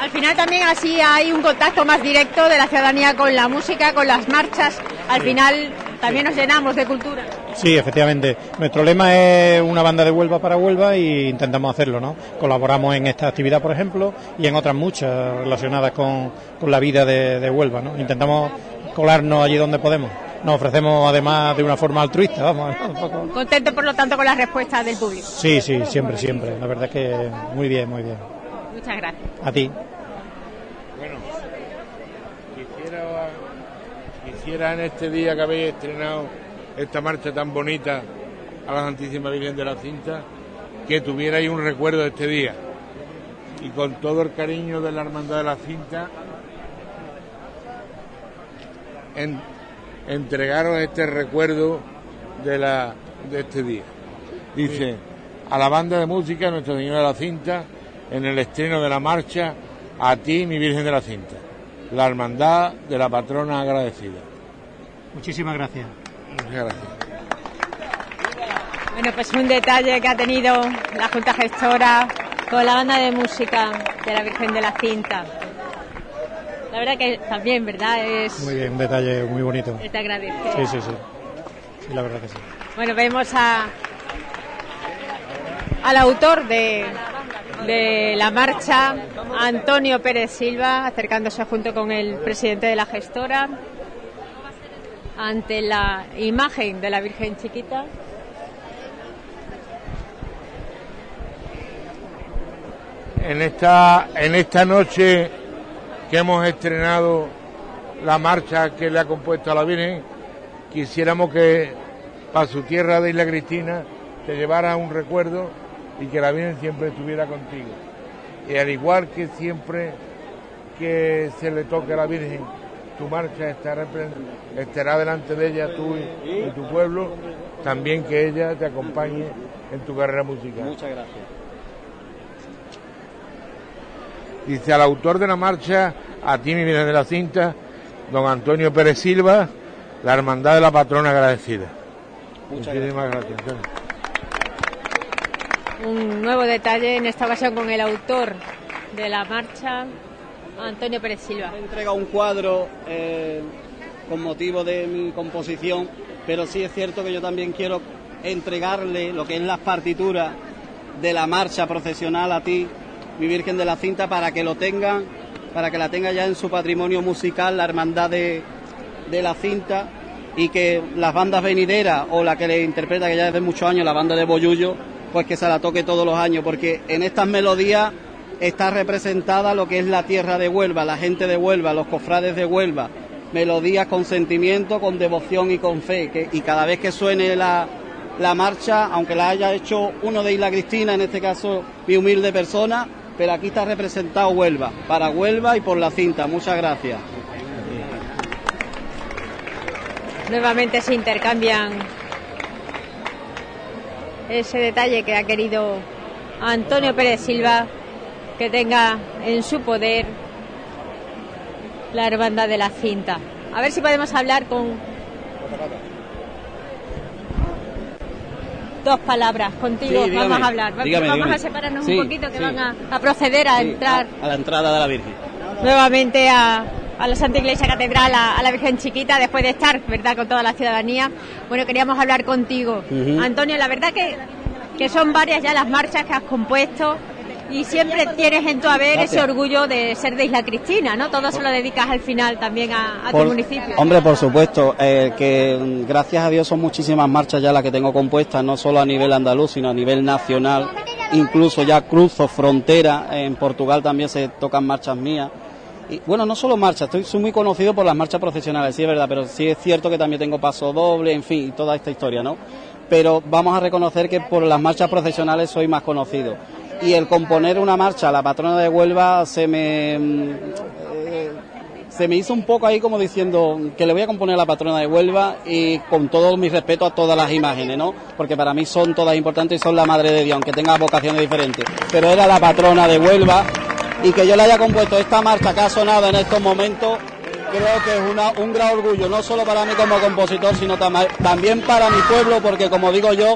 Al final también así hay un contacto más directo de la ciudadanía con la música, con las marchas. Al sí. final también sí. nos llenamos de cultura. Sí, efectivamente. Nuestro lema es una banda de Huelva para Huelva y intentamos hacerlo, ¿no? Colaboramos en esta actividad, por ejemplo, y en otras muchas relacionadas con, con la vida de, de Huelva, ¿no? Intentamos colarnos allí donde podemos. Nos ofrecemos además de una forma altruista, vamos. Un poco. Contento por lo tanto con las respuestas del público. Sí, sí, siempre, siempre. La verdad es que muy bien, muy bien. Muchas gracias. A ti. Bueno, quisiera, quisiera en este día que habéis estrenado esta marcha tan bonita a la Santísima Virgen de la Cinta, que tuvierais un recuerdo de este día. Y con todo el cariño de la Hermandad de la Cinta, en... entregaron este recuerdo de la de este día. Dice, sí. a la banda de música Nuestra Señora de la Cinta, en el estreno de la marcha A ti, mi Virgen de la Cinta, la hermandad de la patrona agradecida. Muchísimas gracias. Muchas gracias. Bueno, pues un detalle que ha tenido la Junta Gestora con la banda de música de la Virgen de la Cinta. La verdad que también, ¿verdad? Es muy bien, un detalle muy bonito. Te agradezco. Sí, sí, sí, sí. La verdad que sí. Bueno, vemos a al autor de, de la marcha, Antonio Pérez Silva, acercándose junto con el presidente de la gestora ante la imagen de la Virgen Chiquita. En esta, en esta noche que hemos estrenado la marcha que le ha compuesto a la Virgen, quisiéramos que para su tierra de Isla Cristina te llevara un recuerdo y que la Virgen siempre estuviera contigo. Y al igual que siempre que se le toque a la Virgen, tu marcha estará, estará delante de ella, tú y, y tu pueblo, también que ella te acompañe en tu carrera musical. Muchas gracias. Dice, al autor de la marcha, a ti, mi Virgen de la Cinta, don Antonio Pérez Silva, la hermandad de la patrona agradecida. Muchas Muchísimas gracias. gracias. Un nuevo detalle en esta ocasión con el autor de la marcha, Antonio Pérez Silva. Me entrega un cuadro eh, con motivo de mi composición, pero sí es cierto que yo también quiero entregarle lo que es las partituras de la marcha procesional a ti, mi Virgen de la Cinta, para que lo tengan, para que la tenga ya en su patrimonio musical la hermandad de, de la Cinta, y que las bandas venideras o la que le interpreta que ya desde muchos años la banda de Boyullo, pues que se la toque todos los años, porque en estas melodías está representada lo que es la tierra de Huelva, la gente de Huelva, los cofrades de Huelva, melodías con sentimiento, con devoción y con fe. Que, y cada vez que suene la, la marcha, aunque la haya hecho uno de Isla Cristina, en este caso mi humilde persona, pero aquí está representado Huelva, para Huelva y por la cinta. Muchas gracias. Nuevamente se intercambian ese detalle que ha querido Antonio Pérez Silva que tenga en su poder la hermandad de la cinta. A ver si podemos hablar con dos palabras contigo. Sí, dígame, vamos a hablar. Dígame, vamos dígame. a separarnos sí, un poquito que sí. van a, a proceder a sí, entrar a, a la entrada de la Virgen. Nuevamente a... a la Santa Iglesia Catedral, a, a la Virgen Chiquita, después de estar, ¿verdad?, con toda la ciudadanía. Bueno, queríamos hablar contigo. Uh-huh. Antonio, la verdad que, que son varias ya las marchas que has compuesto y siempre tienes en tu haber Gracias. ese orgullo de ser de Isla Cristina, ¿no? Todo se lo dedicas al final también a, a por, tu municipio. Hombre, por supuesto, eh, que gracias a Dios son muchísimas marchas ya las que tengo compuestas, no solo a nivel andaluz, sino a nivel nacional. Incluso ya cruzo frontera, en Portugal también se tocan marchas mías. Y, bueno, no solo marchas, estoy, soy muy conocido por las marchas profesionales, sí es verdad, pero sí es cierto que también tengo paso doble, en fin, toda esta historia, ¿no? Pero vamos a reconocer que por las marchas profesionales soy más conocido. Y el componer una marcha a la patrona de Huelva se me, eh, se me hizo un poco ahí como diciendo que le voy a componer a la patrona de Huelva y con todo mi respeto a todas las imágenes, ¿no? Porque para mí son todas importantes y son la madre de Dios, aunque tenga vocaciones diferentes. Pero era la patrona de Huelva. Y que yo le haya compuesto esta marcha que ha sonado en estos momentos, creo que es una, un gran orgullo, no solo para mí como compositor, sino tam- también para mi pueblo, porque como digo yo,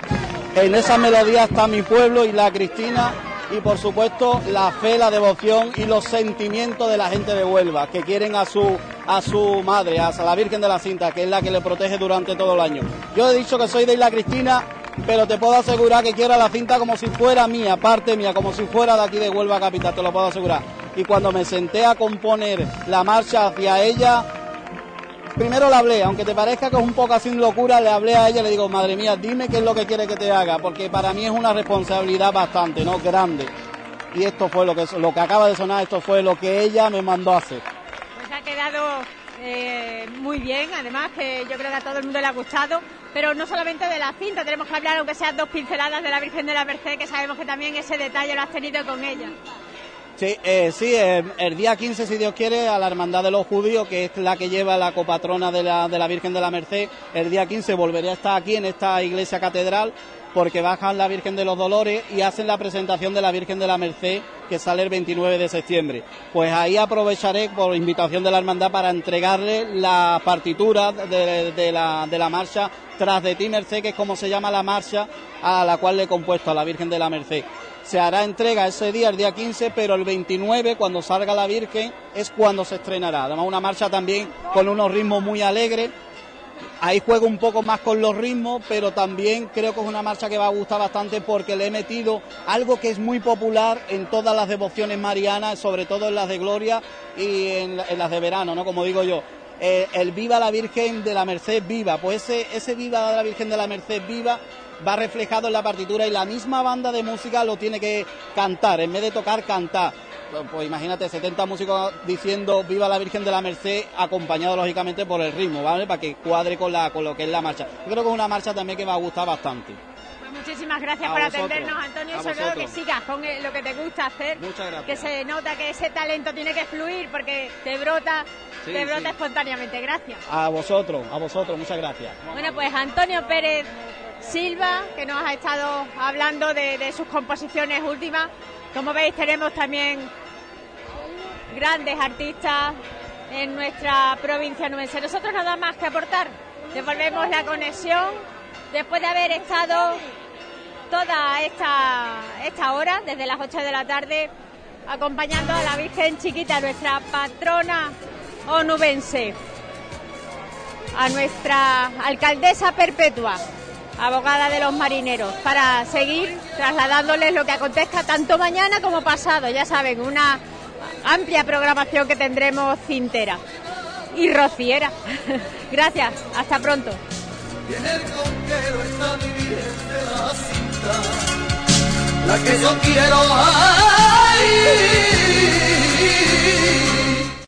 en esa melodía está mi pueblo y la Cristina, y por supuesto la fe, la devoción y los sentimientos de la gente de Huelva, que quieren a su, a su madre, a la Virgen de la Cinta, que es la que le protege durante todo el año. Yo he dicho que soy de Isla Cristina, pero te puedo asegurar que quiero a la cinta como si fuera mía, parte mía, como si fuera de aquí de Huelva Capital, te lo puedo asegurar. Y cuando me senté a componer la marcha hacia ella, primero la hablé, aunque te parezca que es un poco así en locura, le hablé a ella y le digo, madre mía, dime qué es lo que quiere que te haga, porque para mí es una responsabilidad bastante, ¿no?, grande. Y esto fue lo que, lo que acaba de sonar, esto fue lo que ella me mandó a hacer. Pues ha quedado... Eh, muy bien, además que yo creo que a todo el mundo le ha gustado, pero no solamente de la cinta, tenemos que hablar aunque sean dos pinceladas de la Virgen de la Merced, que sabemos que también ese detalle lo has tenido con ella. Sí, eh, sí eh, el día quince, si Dios quiere, a la Hermandad de los Judíos, que es la que lleva la copatrona de la, de la Virgen de la Merced, el día quince volveré a estar aquí en esta iglesia catedral, porque bajan la Virgen de los Dolores y hacen la presentación de la Virgen de la Merced, que sale el veintinueve de septiembre. Pues ahí aprovecharé, por invitación de la hermandad, para entregarle la partitura de, de, la, de la marcha Tras de ti, Merced, que es como se llama la marcha a la cual le he compuesto a la Virgen de la Merced. Se hará entrega ese día, el día quince, pero el veintinueve, cuando salga la Virgen, es cuando se estrenará. Además, una marcha también con unos ritmos muy alegres. Ahí juego un poco más con los ritmos, pero también creo que es una marcha que va a gustar bastante porque le he metido algo que es muy popular en todas las devociones marianas, sobre todo en las de gloria y en, en las de verano, ¿no? Como digo yo, eh, el Viva la Virgen de la Merced Viva, pues ese, ese Viva la Virgen de la Merced Viva va reflejado en la partitura y la misma banda de música lo tiene que cantar, en vez de tocar, cantar. Pues imagínate, setenta músicos diciendo Viva la Virgen de la Merced, acompañado lógicamente por el ritmo, ¿vale? Para que cuadre con, la, con lo que es la marcha. Yo creo que es una marcha también que va a gustar bastante. Pues muchísimas gracias a por vosotros, atendernos, Antonio, y sobre todo que sigas con lo que te gusta hacer. Muchas gracias. Que se nota que ese talento tiene que fluir porque te brota, sí, te brota sí. espontáneamente. Gracias. A vosotros, a vosotros, muchas gracias. Bueno, pues Antonio Pérez Silva, que nos ha estado hablando de, de sus composiciones últimas. Como veis, tenemos también grandes artistas en nuestra provincia nubense. Nosotros nada más que aportar. Devolvemos la conexión después de haber estado toda esta, esta hora, desde las ocho de la tarde, acompañando a la Virgen Chiquita, nuestra patrona onubense, a nuestra alcaldesa perpetua, abogada de los marineros, para seguir trasladándoles lo que acontezca tanto mañana como pasado. Ya saben, una amplia programación que tendremos cintera y rociera. Gracias, hasta pronto. Y en el conquero está mi Virgen de la Cinta, la que yo quiero. Ay,